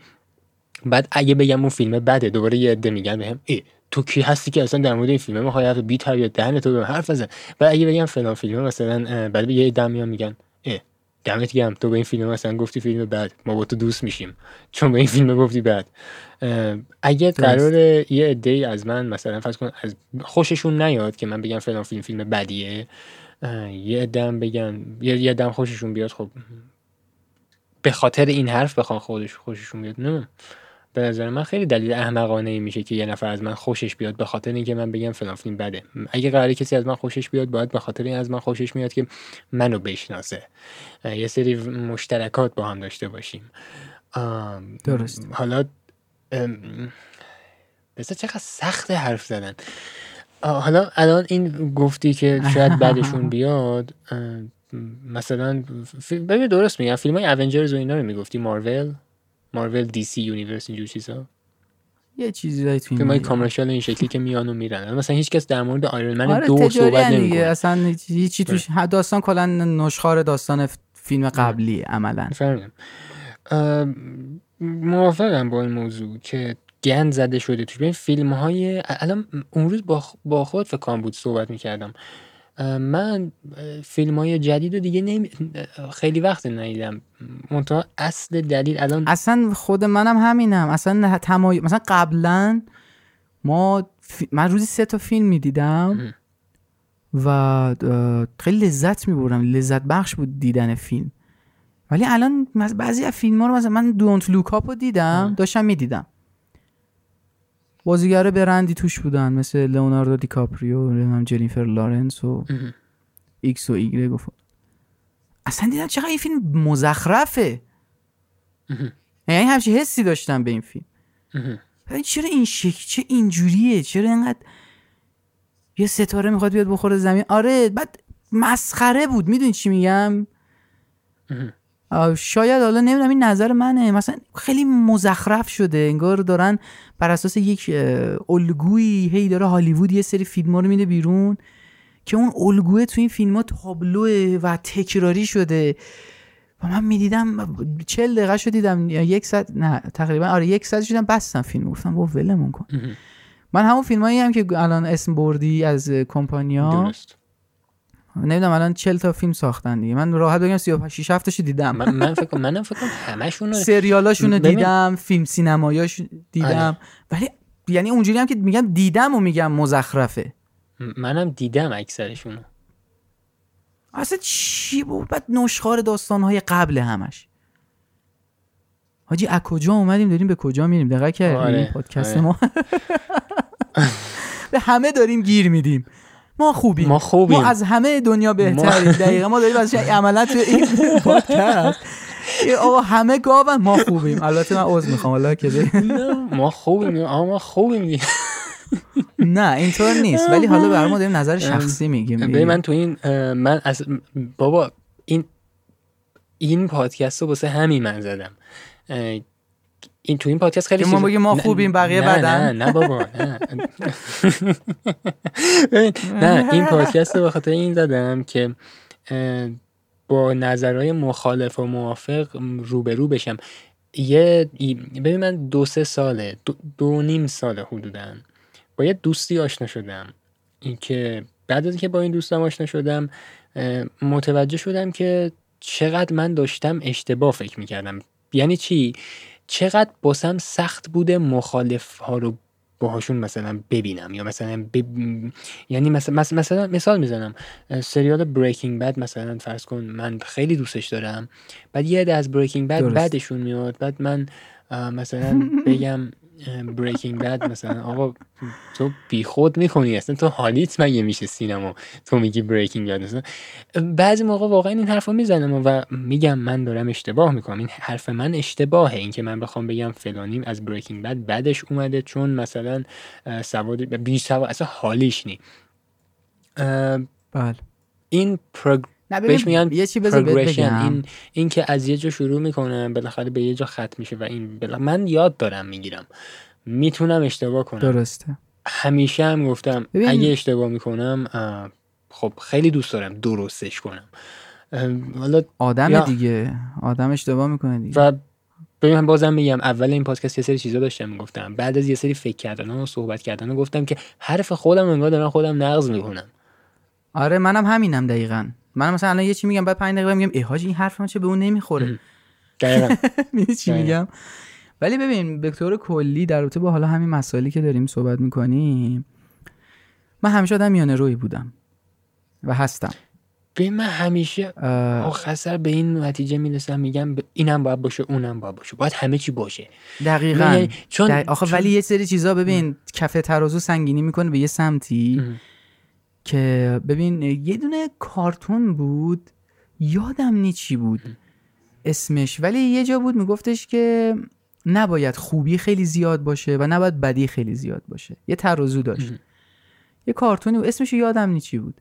بعد اگه بگم اون فیلم بده، دوباره یه عده میگن بهم ای تو کی هستی که اصلا در مورد این فیلم ما حقیقت بی تربیت دهن تو به حرف بزن. و اگه بگم فلان فیلم مثلا بعد یه دم میگن ای دمت گرم تو به این فیلم مثلا گفتی فیلم بعد، ما با تو دوست میشیم چون به این فیلم گفتی بعد. اگه قرار یه عده‌ای از من مثلا فرض کن از خوششون نیاد که من بگم فلان فیلم فیلم بدیه، یه دم بگن یه دم خوششون بیاد، خب به خاطر این حرف بخوام خودش خوششون بیاد، نه به نظر من خیلی دلیل احمقانه ای میشه که یه نفر از من خوشش بیاد به خاطر اینکه من بگم فلان فیلم بده. اگه قراره کسی از من خوشش بیاد، باید به خاطر این از من خوشش میاد که منو بشناسه، یه سری مشترکات با هم داشته باشیم. درست. حالا بسید چقدر سخت حرف زدن. حالا الان این گفتی که شاید بعدشون بیاد، مثلا ببین درست میگم، فیلم های اونجرز و اینا رو میگفتی، مارول دی سی یونیورس اینجور چیزا، یه چیزی داری توی فیلمای کامرشال این شکلی که میان و میرن. مثلا هیچ کس در مورد آیرون من دو صحبت نمیکنه اصلا، هیچی توش داستان کلا نشخوار داستان فیلم قبلی عملا. فهمیدم. موافقم با این موضوع که گند زده شده توش. ببین فیلم های الان، اون روز با خود فکر کنم بود صحبت میکردم، من فیلم های جدید رو دیگه خیلی وقت ندیدم، منتها اصل دلیل الان اصلا خود منم همینم اصلا مثلا قبلا من روزی 3 تا فیلم میدیدم و خیلی لذت میبرم، لذت بخش بود دیدن فیلم. ولی الان بعضی از فیلم ها رو مثلا من دونت لوک اپ رو دیدم، داشتم میدیدم، بازیگره برندی توش بودن مثل لئوناردو دی کاپریو، جنیفر لارنس و ایکس و ایگرگ. اصلا دیدم چقدر این فیلم مزخرفه، یعنی همچین حسی داشتم به این فیلم. چرا این شکل، چه اینجوریه، چرا اینقدر یه ستاره میخواد بیاد بخوره زمین. آره بعد مسخره بود، میدونی چی میگم؟ شاید حالا نمیدونم این نظر منه، مثلا خیلی مزخرف شده، انگار دارن بر اساس یک الگویی هی داره هالیوود یه سری فیلم‌ها رو میده بیرون که اون الگوه تو این فیلم‌ها تابلوه و تکراری شده. و من میدیدم 40 دقیقه شو دیدم، یک ساعت نه تقریبا، آره یک ساعت شدم بستم فیلم، گفتم بابا ولمون کن. من همون فیلمایی هم که الان اسم بردی از کمپانیا درست نمیدونم الان 40 تا فیلم ساختن دیگه، من راحت بگم 36 تاشو دیدم. من فکر کنم همشون سریالاشونو دیدم، فیلم سینماییاشو دیدم، ولی یعنی اونجوری هم که میگم دیدم و میگم مزخرفه، منم دیدم اکثرشونو. اصلا چی بود؟ بعد نشخوار داستانهای قبل همش. حاجی از کجا اومدیم داریم به کجا میریم؟ دقیقاً که این پادکست ما به همه داریم گیر میدیم. ما خوبیم ما از همه دنیا بهتریم. دقیقا ما داریم از عملا تو این پادکست آقا همه گاون ما خوبیم. البته من عذر میخوام الله که ما خوبیم نه اینطور نیست، ولی حالا برای ما داریم نظر شخصی میگیم. ببین من تو این من از بابا این پادکست رو واسه همین من زدم، این تو این پادکست خیلی ما بگیم ما خوبیم بقیه بدن. نه بابا نه این پادکست رو به خاطر این زدم که با نظرهای مخالف و موافق روبرو بشم. ببین من 2-3 ساله 2.5 ساله حدوداً با یه دوستی آشنا شدم، این که بعد از اینکه با این دوستم آشنا شدم متوجه شدم که چقدر من داشتم اشتباه فکر میکردم. یعنی چی؟ چقدر باسم سخت بوده مخالف ها رو باهاشون مثلا ببینم، یا مثلا یعنی مثلا مثال میزنم، سریال بریکینگ بد مثلا فرض کن من خیلی دوستش دارم، بعد یه عده از بریکینگ بد بعدشون میاد، بعد من مثلا بگم بریکینگ بد مثلا آقا تو بیخود میکنی، اصلا تو حالیت مگه میشه سینما، تو میگی بریکینگ بد. مثلا بعضی موقع واقعا این حرفو میزنم و میگم من دارم اشتباه میکنم، این حرف من اشتباهه، این که من بخوام بگم فلانیم از بریکینگ بد بعدش اومده چون مثلا سواد بی سواد اصلا حالیش نی. بله این بهش میگن پروگرشن، این که از یه جا شروع میکنم بالاخره به یه جا ختم میشه و این من یاد دارم میگیرم، میتونم اشتباه کنم. درسته. همیشه هم گفتم اگه اشتباه میکنم خب خیلی دوست دارم درستش کنم. والا آدم دیگه، آدم اشتباه میکنه دیگه. و ببینم بازم میگم اول این پادکست یه سری چیزا داشتم میگفتم، بعد از یه سری فکر کردن و صحبت کردن و گفتم که حرف خودم انگار دارم خودم نقض میکنم. آره منم همینم دقیقاً. من مثلا الان یه چی میگم بعد 5 دقیقه میگم ای حاجی این حرف من چه به اون نمیخوره. دقیقاً. میدونی چی میگم؟ ولی ببین به طور کلی در رابطه با حالا همین مسائلی که داریم صحبت میکنیم، من همیشه آدم میانه روی بودم و هستم. ببین من همیشه آخر سر به این نتیجه میرسم، میگم اینم باید باشه اونم باید باشه، باید همه چی باشه. دقیقاً. چون آخه ولی یه سری چیزا ببین کف ترازو سنگینی میکنه به یه سمتی. که ببین یه دونه کارتون بود یادم نی چی بود اسمش، ولی یه جا بود میگفتش که نباید خوبی خیلی زیاد باشه و نباید بدی خیلی زیاد باشه، یه ترازو داشت یه کارتونی بود اسمش یادم نی چی بود،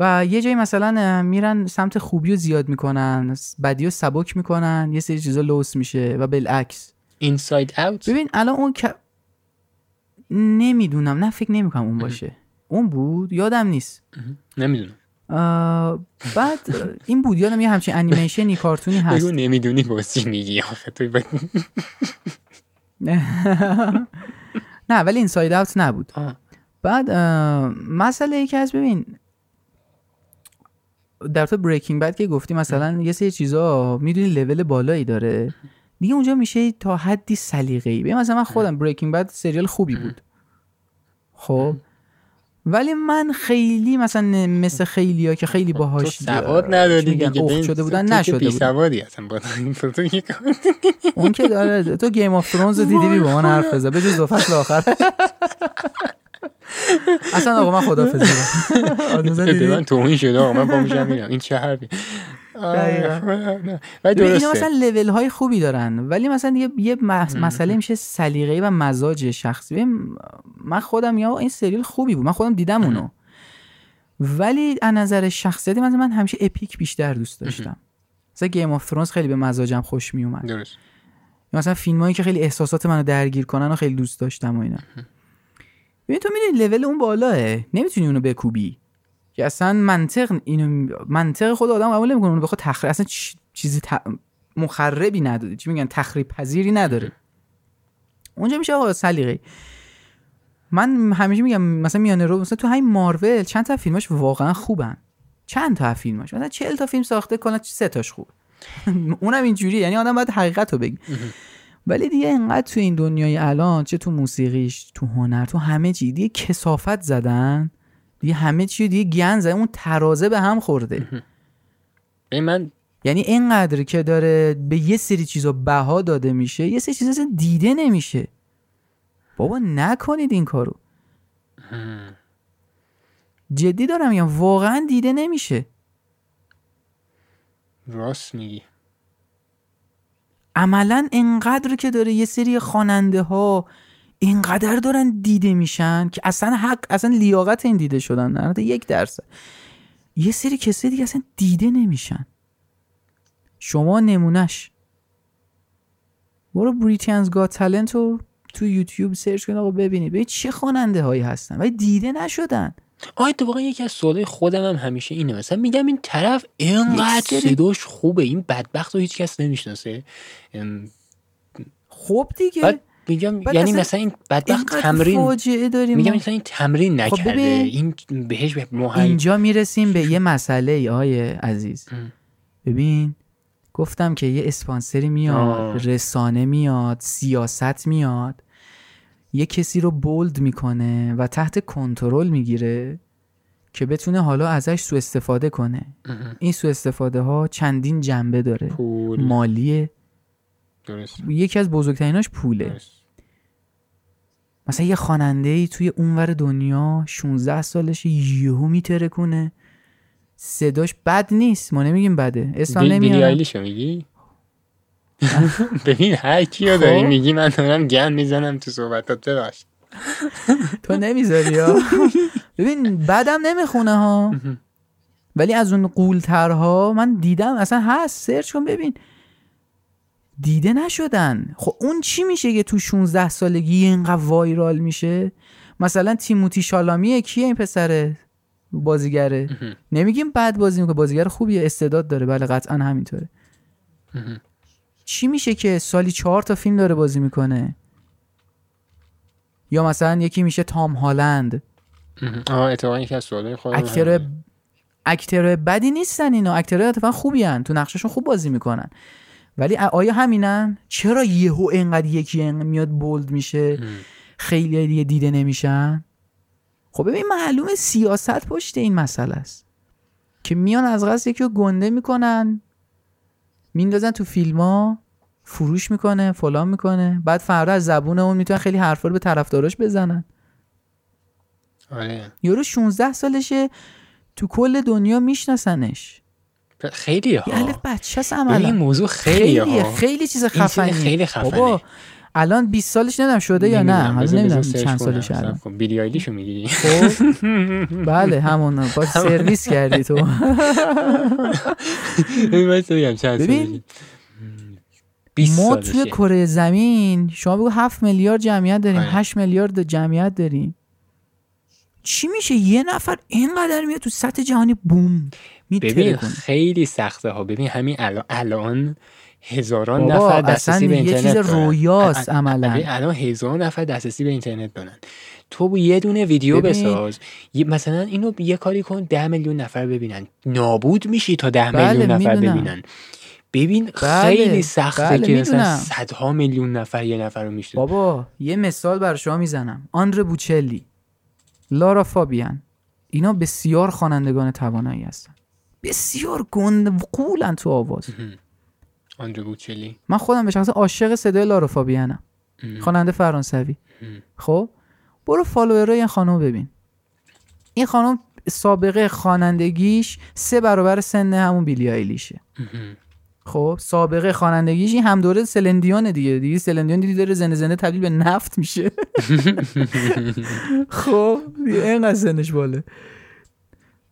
و یه جایی مثلا میرن سمت خوبی رو زیاد میکنن بدی رو سبک میکنن، یه سری چیزا لوس میشه و بالعکس inside out. ببین الان اون نمیدونم، نه فکر نمیکنم اون باشه، اون بود یادم نیست نمیدونم. بعد این بود یادم یه همچین انیمیشنی کارتونی هست. بگو نمیدونی بازی میگی آخه توی نه ولی اینساید اوت نبود. بعد مسئله ای که هست ببین در تو بریکینگ بد که گفتی مثلا یه سری چیزا میدونی لول بالایی داره دیگه، اونجا میشه تا حدی سلیقه‌ای. ببین مثلا من خودم بریکینگ بد سریال خوبی بود خب، ولی من خیلی مثلا مثل خیلیا که خیلی باهاش سواد نداری دیگه اوخ شده بودن نشده بود سوادی اصلا با تو یک اون که داره تو گیم آف ترونز رو دیدی با من حرف بزن به جز دو فصل آخر اصلا آقا من خدافظی می‌کنم من توهین شده آقا من با میشم میرم این چه حرفی. اینا مثلا لیول های خوبی دارن ولی مثلا یه مسئله میشه سلیقه‌ای و مزاج شخصی. من خودم یا این سریال خوبی بود من خودم دیدم اونو، ولی از نظر شخصیتی من همیشه اپیک بیشتر دوست داشتم. مثلا گیم آف ترونز خیلی به مزاجم خوش میومد، درست. مثلا فیلمایی که خیلی احساسات منو درگیر کنن و خیلی دوست داشتم و اینا. ببین تو می‌بینی لیول اون بالاه، نمیتونی اونو بکوبی که اصلا منطق اینو منطق خود آدم قبول نمی‌کنه اونو بخواد تخریب، اصلا چیزی مخربی نداره، چی میگن تخریب پذیری نداره. اونجا میشه آقا سلیقه‌ای. من همیشه میگم مثلا میانه رو، مثلا تو همین مارول چند تا فیلمش واقعا خوبن، چند تا فیلمش مثلا 40 تا فیلم ساخته کلا 3 تاش خوبه اونم اینجوری، یعنی آدم باید حقیقتو بگه. ولی دیگه اینقدر تو این دنیای الان چه تو موسیقیش تو هنر تو همه چی دیگه کثافت زدن، دیگه همه چی دیگه گند زدن، اون ترازه به هم خورده. من یعنی اینقدر که داره به یه سری چیزا بها داده میشه، یه سری چیزا اصلا دیده نمیشه. بابا نکنید این کارو، جدی دارم میگم، واقعا دیده نمیشه. راست میگی. عملا اینقدر که داره یه سری خواننده ها اینقدر دارن دیده میشن که اصلا حق اصلا لیاقت این دیده شدن نداره، 1%. یه سری کسی دیگه اصلا دیده نمیشن. شما نمونهش برو بریتیانز گات تالنت رو تو یوتیوب سرچ کن آقا ببینید ببین چه خواننده هایی هستن ولی دیده نشدن. آید تو واقعا یکی از سوالای خودم هم همیشه اینه، مثلا میگم این طرف اینقدر صداش خوبه این بدبخت رو هیچ کس نمیشناسه. خب دیگه میگم یعنی مثلا این بدبخت تمرین میگم مثلا این تمرین نکرده. خب این بهش اینجا میرسیم به یه مسئله ای آیه عزیز. ببین گفتم که یه اسپانسری میاد، رسانه میاد، سیاست میاد، یه کسی رو بولد میکنه و تحت کنترل میگیره که بتونه حالا ازش سوء استفاده کنه. این سوء استفاده ها چندین جنبه داره. پول. مالیه. درست. یکی از بزرگتریناش پوله. درست. مثلا یه خواننده‌ای توی اونور دنیا 16 سالش یهو میتره کنه، صداش بد نیست، ما نمیگیم بده، اسم نمیارم. بیلی آیلیش رو میگی؟ ببین هر کیو داری میگی من دارم گند میزنم تو صحبتات. ببخش تو نمیذاری ها. ببین بعدم نمیخونه ها، ولی از اون قولترها من دیدم اصلا هست، سرچ کن ببین، دیده نشدن. خب اون چی میشه که تو 16 سالگی اینقدر وایرال میشه؟ مثلا تیموتی شالامیه، کیه این پسره بازیگره؟ نمیگیم بد بازی میکنه، بازیگر خوبیه، استعداد داره، بله قطعا همینطوره. چی میشه که سالی 4 تا فیلم داره بازی میکنه؟ یا مثلا یکی میشه تام هالند. اتفاقا یکی از سوالای خودم اکتر بدی نیستن اینا، اکتر اتفاقا خوبی ان، تو نقششون خوب بازی میکنن، ولی آیا همینن؟ چرا یهو اینقدر یکی میاد بولد میشه، خیلی دیده نمیشن؟ خب ببین معلومه سیاست پشت این مسئله است که میان از قصد یکی رو گنده میکنن، میندازن تو فیلما، فروش میکنه، فلان میکنه، بعد فردا از زبون اون میتونن خیلی حرفا رو به طرفداراش بزنن. آره یارو 16 سالشه، تو کل دنیا میشناسنش. خیلی ها یعنی بچه هست عملا. این موضوع خیلی ها. خیلی چیز خفنی، خیلی خفنه. الان 20 سالش ندم شده یا نه، هنوز نمیدونم چند سالشه الان. بیلی آیلیشو میگی؟ بله همون باز سرویس کردی تو. ببین ما توی کره زمین شما بگو 7 میلیارد جمعیت داریم، 8 میلیارد جمعیت داریم، چی میشه یه نفر اینقدر میاد تو سطح جهانی بوم میتره کنه؟ ببین خیلی سخته ها. ببین همین الان هزاران نفر دسترسی به اینترنت دارن. یه چیز رویاست عملا. الان هزاران نفر دسترسی به اینترنت دارن. تو یه دونه ویدیو بساز، مثلا اینو یه کاری کن 10 میلیون نفر ببینن، نابود میشی تا 10 میلیون نفر ببینن. ببین خیلی سخته که مثلا صدها میلیون نفر یه نفر رو میشناسن. بابا یه مثال برای شما میزنم. آندره بوچلی، لارا فابیان، اینا بسیار خوانندگان توانایی هستن، بسیار قولن تو آواز. آندره بوچلی، من خودم به شخص عاشق صدای لارا فابیانم، خواننده فرانسوی. خب برو فالوورای این خانم ببین، این خانم سابقه خوانندگیش 3 برابر سن همون بیلی آیلیشه. خب سابقه خوانندگیش این هم دوره سلندیانا دیگه سلندیان دیدی داره زنده تبدیل به نفت میشه. خب اینقدر سنش باله.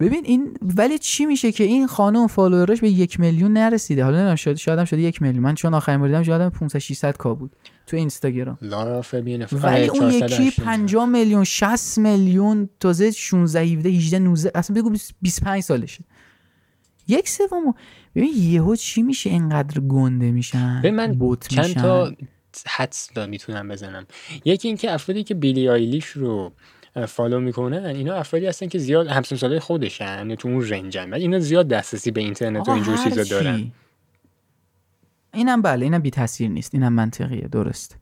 ببین این ولی چی میشه که این خانم فالوورش به 1 میلیون نرسیده؟ حالا نمیدونم شاید هم شده 1 میلیون، من چون آخرین بار دیدم شاید 500-600 کا بود تو اینستاگرام. لارا فابیان ولی اون یکی 50 میلیون، 60 میلیون، تازه 16 17 18 19، اصلا بگو 25 سالشه، 1/3. ببین یهو چی میشه اینقدر گنده میشن؟ ببین من چند تا حدس میتونم بزنم. یکی این که افرادی که بیلی آیلیش رو فالو میکنن اینا افرادی هستن که زیاد همسن‌سالای خودشن، تو اون رنجن، ولی اینا زیاد دسترسی به اینترنت و اینجور چیزا دارن. اینم بله، اینم بی تاثیر نیست، اینم منطقیه، درست.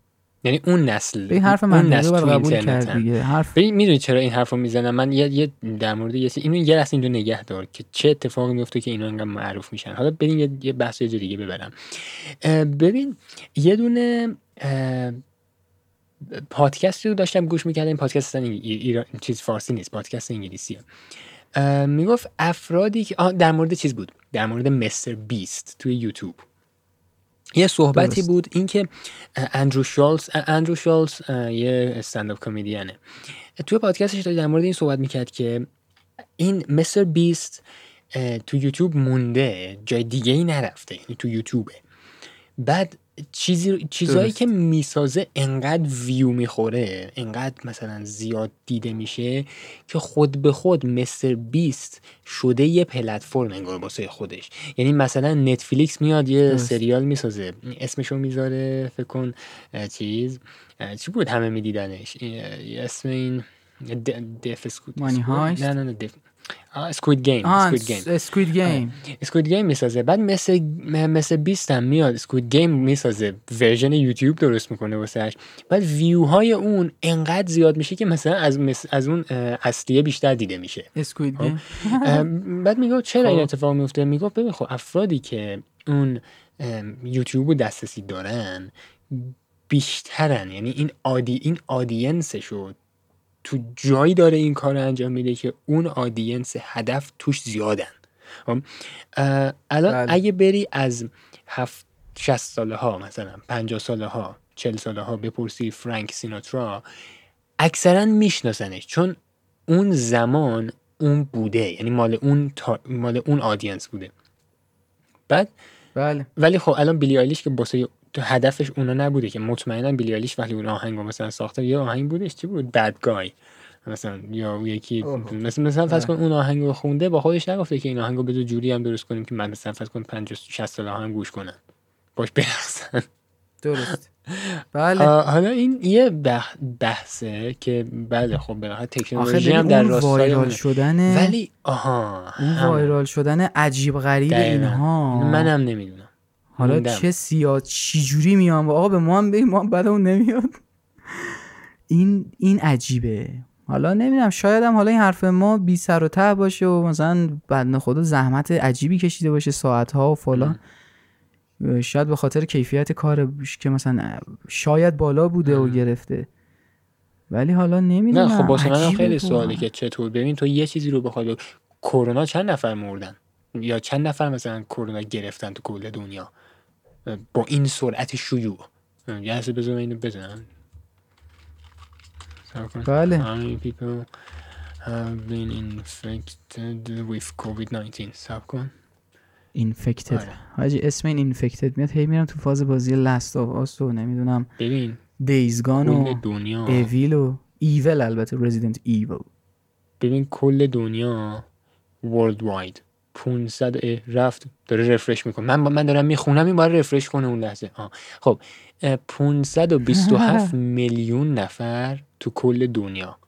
یعنی اون نسل، این حرف من رو قبول کرد دیگه. حرف میدونی چرا این حرفو میزنم من؟ یه در مورد یه اینو یه راست اینو نگه دار که چه اتفاقی میفته که اینا انقدر معروف میشن. حالا بریم یه بحث یه جور دیگه ببرم. ببین یه دونه پادکستی رو داشتم گوش میکردم، این پادکست چیز فارسی نیست، پادکست انگلیسیه. میگفت افرادی که در مورد چیز بود، در مورد مستر بیست توی یوتیوب یه صحبتی درست بود، این که اندرو شالز یه استندآپ کمدینه، توی پادکستش در مورد این صحبت میکرد که این مستر بیست تو یوتیوب مونده، جای دیگه ای نرفته، یعنی تو یوتیوبه. بعد چیزایی که میسازه انقدر ویو میخوره، انقدر مثلا زیاد دیده میشه که خود به خود مستر بیست شده یه پلتفرم انگار واسه خودش. یعنی مثلا نتفلیکس میاد یه سریال میسازه، اسمشو میذاره فکر کن چی بود همه میدیدنش، اسم این دف اسکوت مانی هایست، نه دف اسکوید گیم میسازه. بعد مثل بیست هم میاد اسکوید گیم میسازه، ورژن یوتیوب درست میکنه واسهش. بعد ویوهای اون انقدر زیاد میشه که مثلا از اون اصلیه بیشتر دیده میشه اسکوید گیم. بعد میگه چرا این اتفاق میفته؟ میگه ببین خب افرادی که اون یوتیوبو دسترسی دارن بیشترن، یعنی این آدینسشو تو جایی داره این کار انجام میده که اون آدینس هدف توش زیادن. الان اگه بری از 60 ساله ها مثلا 50 ساله ها 40 ساله ها بپرسی فرانک سیناترا، اکثرا میشناسنش چون اون زمان اون بوده، یعنی مال اون آدینس بوده. بعد بله. ولی خب الان بیلی آیلیش که باسه تو هدفش اونا نبوده که، مطمئنا بیلی آیلیش وقتی اون آهنگو مثلا ساخته یه آهنگ بودش چی بود، بد گای مثلا، یا یکی مثلا فرض کن اون آهنگو خونده با خودش نگفته که این آهنگو بذار جوری هم درست کنیم که من مثلا فرض کن 50 60 سال آهنگ گوش کنن باش برقصن. درست. بله. حالا این یه بحثه که بله خب به خاطر تکنولوژی هم در راستای شدن، ولی اون وایرال شدن عجیب غریب اینها منم نمیدونم حالا چه سیاد چی جوری میام و آقا به ما هم بگیم ما بعد اون نمیاد. این عجیبه. حالا نمیدونم، شاید هم حالا این حرف ما بی سر و ته باشه و مثلا بدن خدا زحمت عجیبی کشیده باشه ساعتها و فلان، شاید به خاطر کیفیت کار که مثلا شاید بالا بوده و گرفته، ولی حالا نمیدونم. نه خب واسه من خیلی سوالی که چطور ببین تو یه چیزی رو بخوای، کرونا چند نفر مردن یا چند نفر مثلا کرونا گرفتن تو کل دنیا با این سرعت شیوع؟ یه حساب بزنم اینو بزنم. بله. How many people have been infected with COVID-19؟ ساب کن. infected. حاجی اسم این infected میاد. هی میرم تو فاز بازی لست آف آس و نمیدونم. ببین. Days Gone و Evil و Evil، البته Resident Evil. ببین کل دنیا worldwide 500 رفت داره رفرش میکنه. من دارم میخونم این باید رفرش کنه اون لحظه. خب 527 میلیون نفر تو کل دنیا.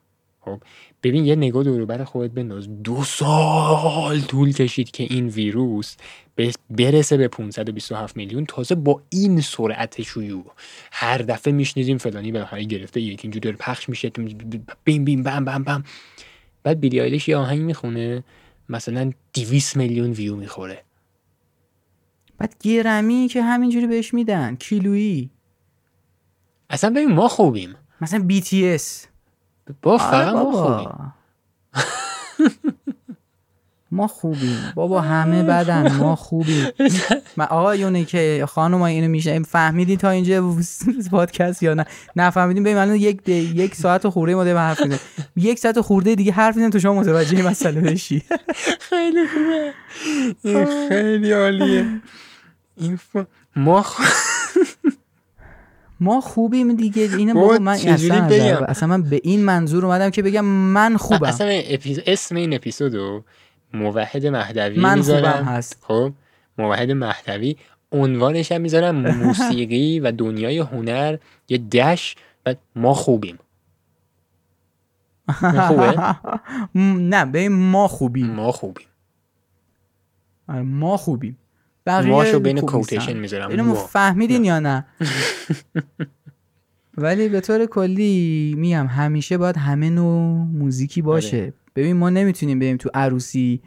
خب ببین یه نگاه دور بر خودت بنداز، 2 سال طول کشید که این ویروس برسه به 527 میلیون، تازه با این سرعت شیوع. هر دفعه میشنیدیم فلانی بالاخره گرفته، یکی اینجوری داره پخش میشه، بیم بیم بم بم بم. بعد بیلی آیلیش یه آهنگ میخونه مثلا 200 میلیون ویو میخوره. بعد گرمی که همینجوری بهش میدن کیلویی. اصلا ببین ما خوبیم. مثلا بی تی اس با فقط ما خوبیم. ما خوبیم بابا، همه بدن ما خوبیم. آقایونه که خانم های اینو میشه فهمیدی تا اینجا پادکست یا نه نفهمیدیم، ببین الان یک ساعت خورده ما داریم حرف میزنیم، یک ساعت خورده دیگه حرف میزنیم تو شما متوجه مسئله بشی. خیلی خوبه، خیلی عالیه. ما خوبیم دیگه. اینه بابا، من اصلا من به این منظور اومدم که بگم من خوبم. اصلا اسم این اپیزودو موحد مهدوی میذارم. خب موحد مهدوی عنوانش هم میذارم موسیقی و دنیای هنر یه دش و ما خوبیم. خوبه؟ نه ببین ما خوبیم ماشو بین کوتیشن میذارم. اینو فهمیدین یا نه؟ ولی به طور کلی میگم همیشه باید همه نوع موزیکی باشه. ببین ما نمیتونیم بریم تو عروسی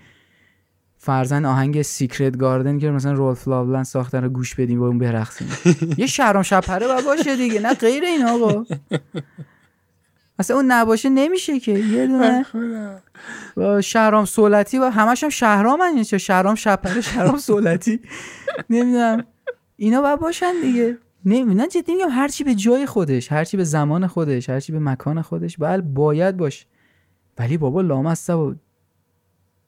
فرزن آهنگ سیکرت گاردن که مثلا رولف لاولند ساختن رو گوش بدیم با اون برقصیم. یه شهرام شپره باید باشه دیگه، نه غیر این آقا. اصلا اون نباشه نمیشه که. یه دونه با شهرام صولتی و همش هم شهرامن، چه شهرام شپره، شهرام صولتی، نمیدونم اینا باید باشن دیگه. نمیدونم جدی میگم، هر چی به جای خودش، هر چی به زمان خودش، هر چی به مکان خودش باید باشه. ولی بابا لامسته بود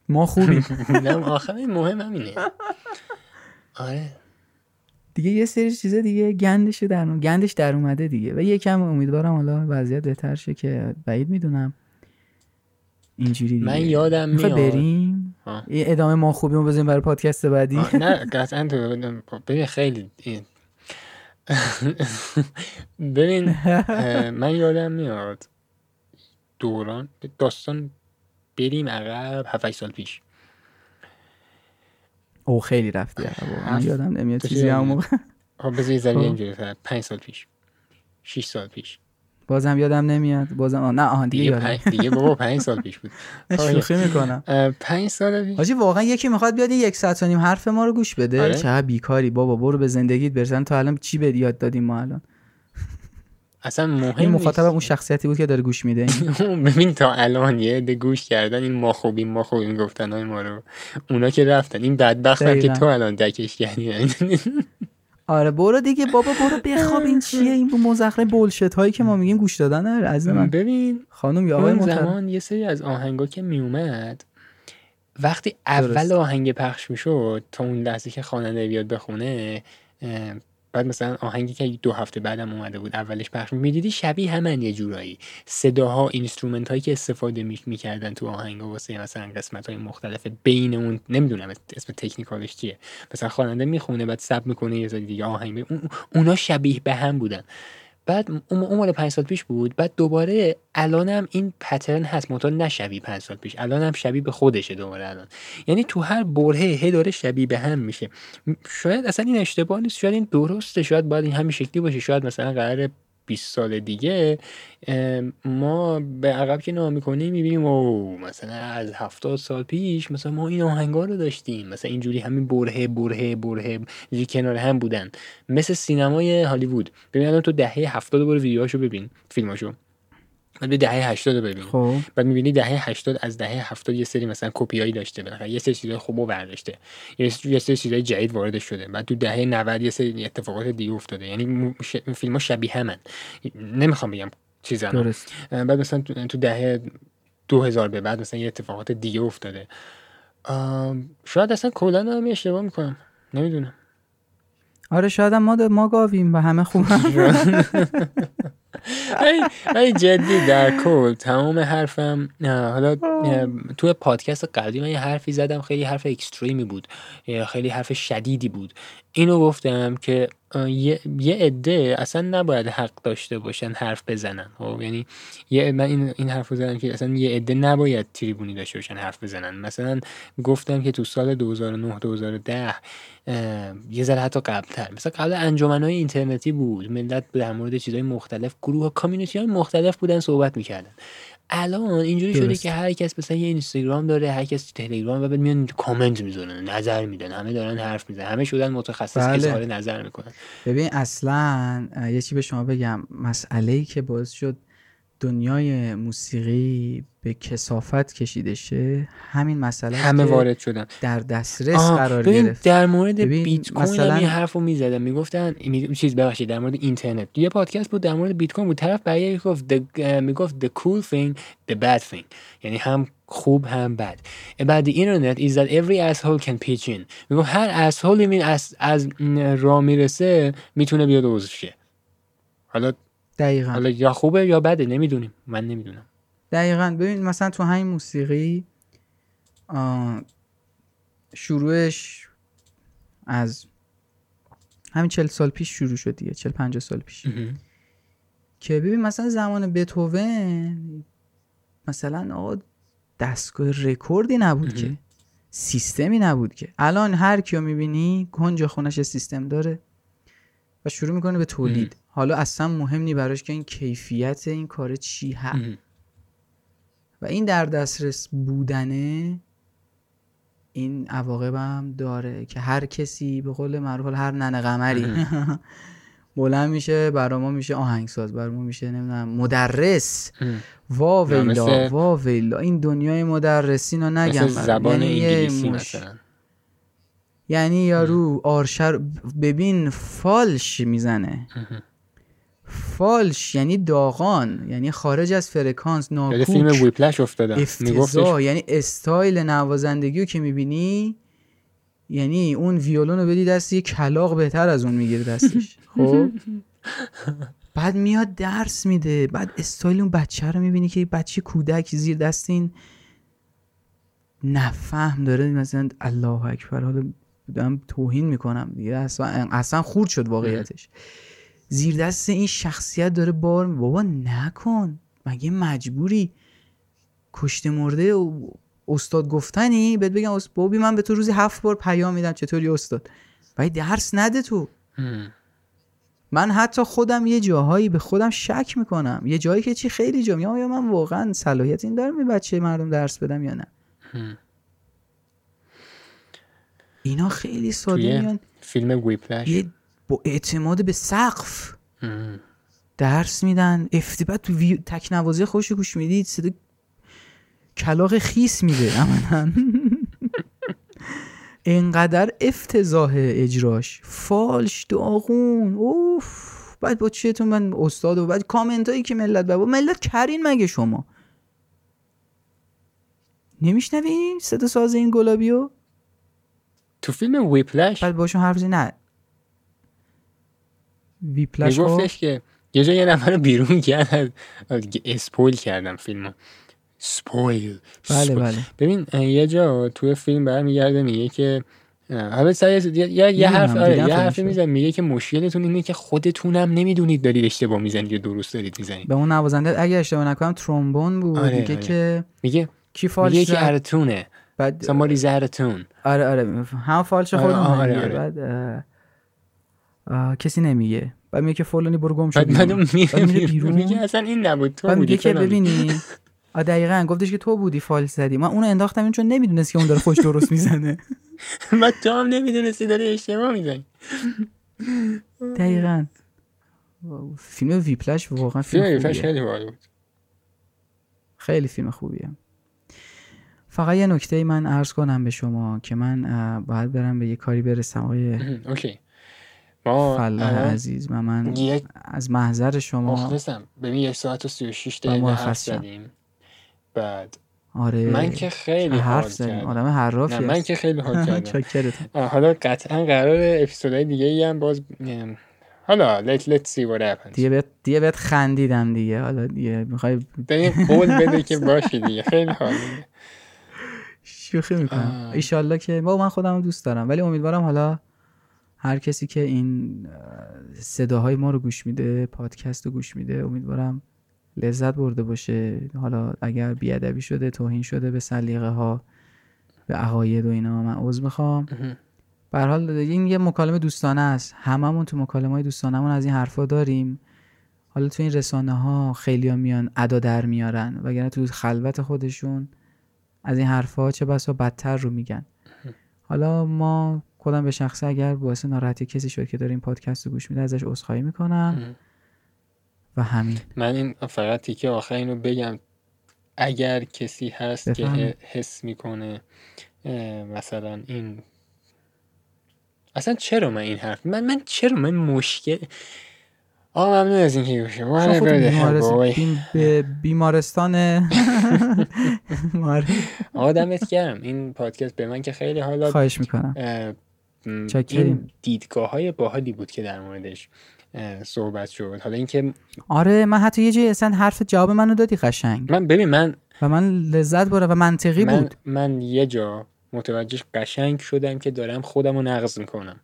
ما خوبیم. آخه مهم همینه. آره دیگه یه سری چیزا دیگه گندش در اومده دیگه، و یکم امیدوارم حالا وضعیت بهتر شه که بعید میدونم اینجوری دیگه. من یادم میاد بریم ادامه ما خوبیمون بزنیم برای پادکست بعدی. نه قطعا تو ببین خیلی ببین من یادم میاد دوران داستان بریم عقب 7 سال پیش. او خیلی رفتی عقب. من یادم نمیاد چیزی همون. خب بذار زمین اینجوری 5 سال پیش 6 سال پیش بازم یادم نمیاد. بازم نه آها دیگه یادم دیگه بابا 5 سال پیش بود. شوخی میکنم. 5 سال پیش حاجی واقعا یکی میخواد بیاد 1.5 ساعت حرف ما رو گوش بده. چه بیکاری بابا، برو به زندگیت برسن. تا الان چی به یاد دادیم ما الان؟ اصلا مهم مخاطبم اون شخصیتی بود که داره گوش میده. ببین تا الان یه عده گوش کردن این ما خوبیم گفتنای ما رو، اونا که رفتن، این بدبختم که تو الان دکش کردی. آره برو دیگه بابا، برو بخواب. این چیه این مزخرف بولشت هایی که ما میگیم گوش دادن؟ آره از من ببین خانم یا آقای زمان یه سری از آهنگا که میومد وقتی اول آهنگ پخش میشد تا اون لحظه که خواننده بیاد بخونه، بعد مثلا آهنگی که 2 هفته بعدم اومده بود اولش پخش می‌دیدی شبیه همن یه جورایی. صداها، اینسترومنت هایی که استفاده می‌کردن تو آهنگا واسه مثلا قسمت‌های مختلف بین اون، نمیدونم اسم تکنیکالش چیه، مثلا خواننده میخونه بعد ساب میکنه یه سری دیگه آهنگ، اونا شبیه به هم بودن. بعد اون مال 5 سال پیش بود. بعد دوباره الانم این پترن هست، متأ نشبیه 5 سال پیش، الانم شبیه به خودشه دوباره الان. یعنی تو هر برهه داره شبیه به هم میشه. شاید اصلا این اشتباه نیست، شاید این درسته، شاید باید این همین شکلی باشه. شاید مثلا قراره 20 سال دیگه ما به عقب که نگاه می‌کنیم می‌بینیم او مثلا از 70 سال پیش مثلا ما این آهنگا رو داشتیم، مثلا اینجوری همین برهه جی کنار هم بودن، مثل سینمای هالیوود. ببین الان تو دهه 70 برو ویدیوهاشو ببین، فیلماشو، بعد دهه 80 رو ببین، بعد می‌بینی دهه 80 از دهه 70 یه سری مثلا کپیایی داشته، بالاخره یه سری چیزای خوبو برداشته، یه سری چیزای جدید وارد شده، بعد تو دهه 90 یه سری اتفاقات دیگه افتاده. یعنی فیلم‌ها شبیه همن، نمیخوام بگم چیزا. بعد مثلا تو دهه 2000 به بعد مثلا یه اتفاقات دیگه افتاده. شاید اصلا کلا من اشتباه می‌کنم، نمیدونم. آره شاید ما گاویم و همه خوبن. ای جدی در کل تمام حرفم، حالا تو پادکست قبلی من یه حرفی زدم، خیلی حرف اکستریمی بود، خیلی حرف شدیدی بود. اینو گفتم که یه عده اصلا نباید حق داشته باشن حرف بزنن. خب یعنی من این حرفو زدم که اصلا یه عده نباید تریبونی داشته باشن حرف بزنن. مثلا گفتم که تو سال 2009 2010 یه ذره حتی قبل‌تر، مثلا قبل انجمن‌های اینترنتی بود، ملت در مورد چیزهای مختلف، گروه کامیونیتی‌های مختلف بودن صحبت می‌کردن. الان اینجوری شده که هر کس مثلا یه اینستاگرام داره، هر کس تلگرام، و بعد میان کامنت میذارن، نظر میدن، همه دارن حرف میزنن، همه شدن متخصص اظهار نظر میکنن. ببین اصلا یه چی به شما بگم، مسئله‌ای که باعث شد دنیای موسیقی به کثافت کشیده شه همین مسئله، همه وارد شدن، در دسترس قرار گرفت. در مورد بیت کوین مثلا این حرفو میزدن، میگفتن چیز ببخشید در مورد اینترنت یه پادکست بود در مورد بیت کوین بود، طرف برای میگفت the cool thing the bad thing، یعنی هم خوب هم بد. بعد اینترنت is that every asshole can pitch in، میگفت هر اسهولی می از را میرسه میتونه بیاد عضو شه. حالا دقیقاً حالا یا خوبه یا بده نمیدونیم، من نمیدونم دقیقاً. ببین مثلا تو همین موسیقی شروعش از همین 40 سال پیش شروع شد دیگه، 40-50 سال پیش که ببین مثلا زمان بیتهوون مثلا آقا دستگاه رکوردی نبود که، سیستمی نبود که. الان هر کیو میبینی کنج خونش سیستم داره و شروع میکنه به تولید. حالا اصلا مهم نی براش که این کیفیت این کار چی هست و این در دسترس بودنه این عواقب هم داره که هر کسی به قول معروف هر ننه قمری بلند میشه، برا ما میشه آهنگساز، برا ما میشه نمیدونم مدرس. وا ویلا وا ویلا، این دنیای مدرسین رو نگم، مثل زبان انگلیسی مثلا، یعنی یارو آرشر ببین فالش میزنه، فالش یعنی داغان، یعنی خارج از فرکانس، ناکوک. یه فیلم ویپلش افتادم، افتضاح. یعنی استایل نوازندگیو که میبینی یعنی اون ویولونو بدی دست یه کلاغ بهتر از اون میگیره دستش. خب بعد میاد درس میده، بعد استایل اون بچه رو میبینی که بچه کودک زیر دست این نفهم داره، مثلا الله اکبر، حالا دارم توهین میکنم دیگه، اصلا خورد شد واقعیتش. زیر دست این شخصیت داره بار بابا نکن، مگه مجبوری کشته مرده و استاد گفتنی بهت بگم بابی من به تو روزی 7 بار پیام میدم چطوری استاد، ولی درس نده تو. من حتی خودم یه جاهایی به خودم شک میکنم، یه جایی که چی خیلی جا میام یا من واقعا صلاحیت این دارم به بچه مردم درس بدم یا نه. اینا خیلی ساده میان. فیلم ویپلش با اعتماد به سقف درس میدن، افتباد تو تکنوازی خوش گوش میدید، صدای کلاغ خیس میده امنن. اینقدر افتضاح اجراش، فالش، داغون، اوف. بعد با چیتون من استاد و بعد کامنت هایی که ملت بابا ملت کرین مگه شما نمیشنوی صدا ساز این گلابیو تو فیلم ویپلش؟ بعد باشون حرف زی نه ویپلش میگفتش که یه جا یه نفر بیرون کرد، اسپویل کردم فیلمو. سپویل. بله بله. ببین یه جا توی فیلم برمیگرده میگه که حالا یه حرفی میزن، میگه که مشکلتون اینه که خودتونم نمیدونید دارید اشتباه میزنید یا درست دارید میزنید. به اون نوازنده اگه اشتباه نکنم ترومبون بود. آره، میگه آره. که میگه کی فالش، میگه که ارتونه بعد سماری زهرتون. آره آره هم فالش خودمون. آره، آره، آره. بعد کسی نمیگه، بعد میگه که فلانی برو گم شو بیرون، میگه اصلا این نبود تو بودی که ببینی. دقیقاً گفتش که تو بودی فالس زدی، من اونو انداختم این چون نمیدونست که اون داره خوش درست میزنه، من تو هم نمیدونستی داری اشتباه میزنی. دقیقاً فیلم ویپلش واقعا فیلم خیلی باحال بود، خیلی فیلم خوبیه. فقط یه نکته من عرض کنم به شما که من باید برم به یه کاری برسم آقای فلاح عزیز، من از محضر شما مخلصم. ببین 1 ساعت و 36 دقیقه حرف زدیم، بعد آره من که خیلی حال کردم، آدم حرافی هست، من که خیلی حال کردم. حالا قطعا قراره اپیزودهای دیگه ای هم باز حالا let's see what happens. دیگه بهت خندیدم دیگه، حالا دیگه میخوای ببین قول بده که باشی دیگه، خیلی حال شوخی میکنم. ایشالله که من خودم دوست دارم، ولی امیدوارم حالا هر کسی که این صداهای ما رو گوش میده، پادکست رو گوش میده، امیدوارم لذت برده باشه. حالا اگر بیادبی شده، توهین شده به سلیقه ها، به عقاید و اینا، من عذر میخوام. به هر حال این یه مکالمه دوستانه است، هممون تو مکالمه‌های دوستانمون از این حرفا داریم. حالا تو این رسانه ها خیلیا میان ادا در میارن، وگرنه تو خلوت خودشون از این حرفا چه بسا بدتر رو میگن. حالا ما خودم به شخصه اگر باعث ناراحتی کسی شد که داره این پادکست رو گوش میده، ازش عذرخواهی میکنم و همین. من این فقط تیکه آخر اینو بگم، اگر کسی هست که حس میکنه مثلا این اصلا چرا من این حرف من چرا من مشکل ممنون از این که گوشه به بیمارستان آدمت گرم. این پادکست به من که خیلی حالا خواهش میکنم، این دیدگاه های باحالی بود که در موردش صحبت شد. حالا اینکه آره من حتی یه جایی اصلا حرف جواب منو دادی قشنگ، من ببین من و من لذت بره و منطقی بود. من یه جا متوجهش قشنگ شدم که دارم خودمو نقض میکنم،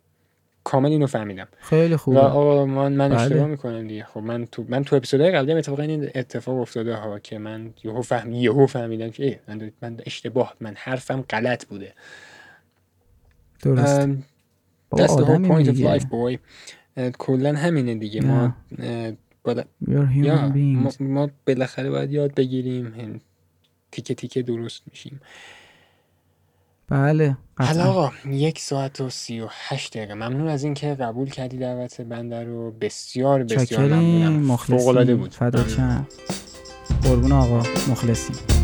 کامل اینو فهمیدم، خیلی خوبه. آقا من اشتباه میکنم دیگه. خب من تو اپیزودهای قبلی اتفاقا این اتفاق افتاده ها که من یهو فهمیدم که من اشتباه، من حرفم غلط بوده. درست. That's the whole point of life boy. کلا همینه دیگه. ما ما بالاخره باید یاد بگیریم، تیکه تیکه درست میشیم. بله. حالا آقا 1 ساعت و 38 دقیقه، ممنون از این که قبول کردی دعوت بنده رو، بسیار بسیار ممنونم، فوق‌العاده بود. فداکن قربون آقا، مخلصیم.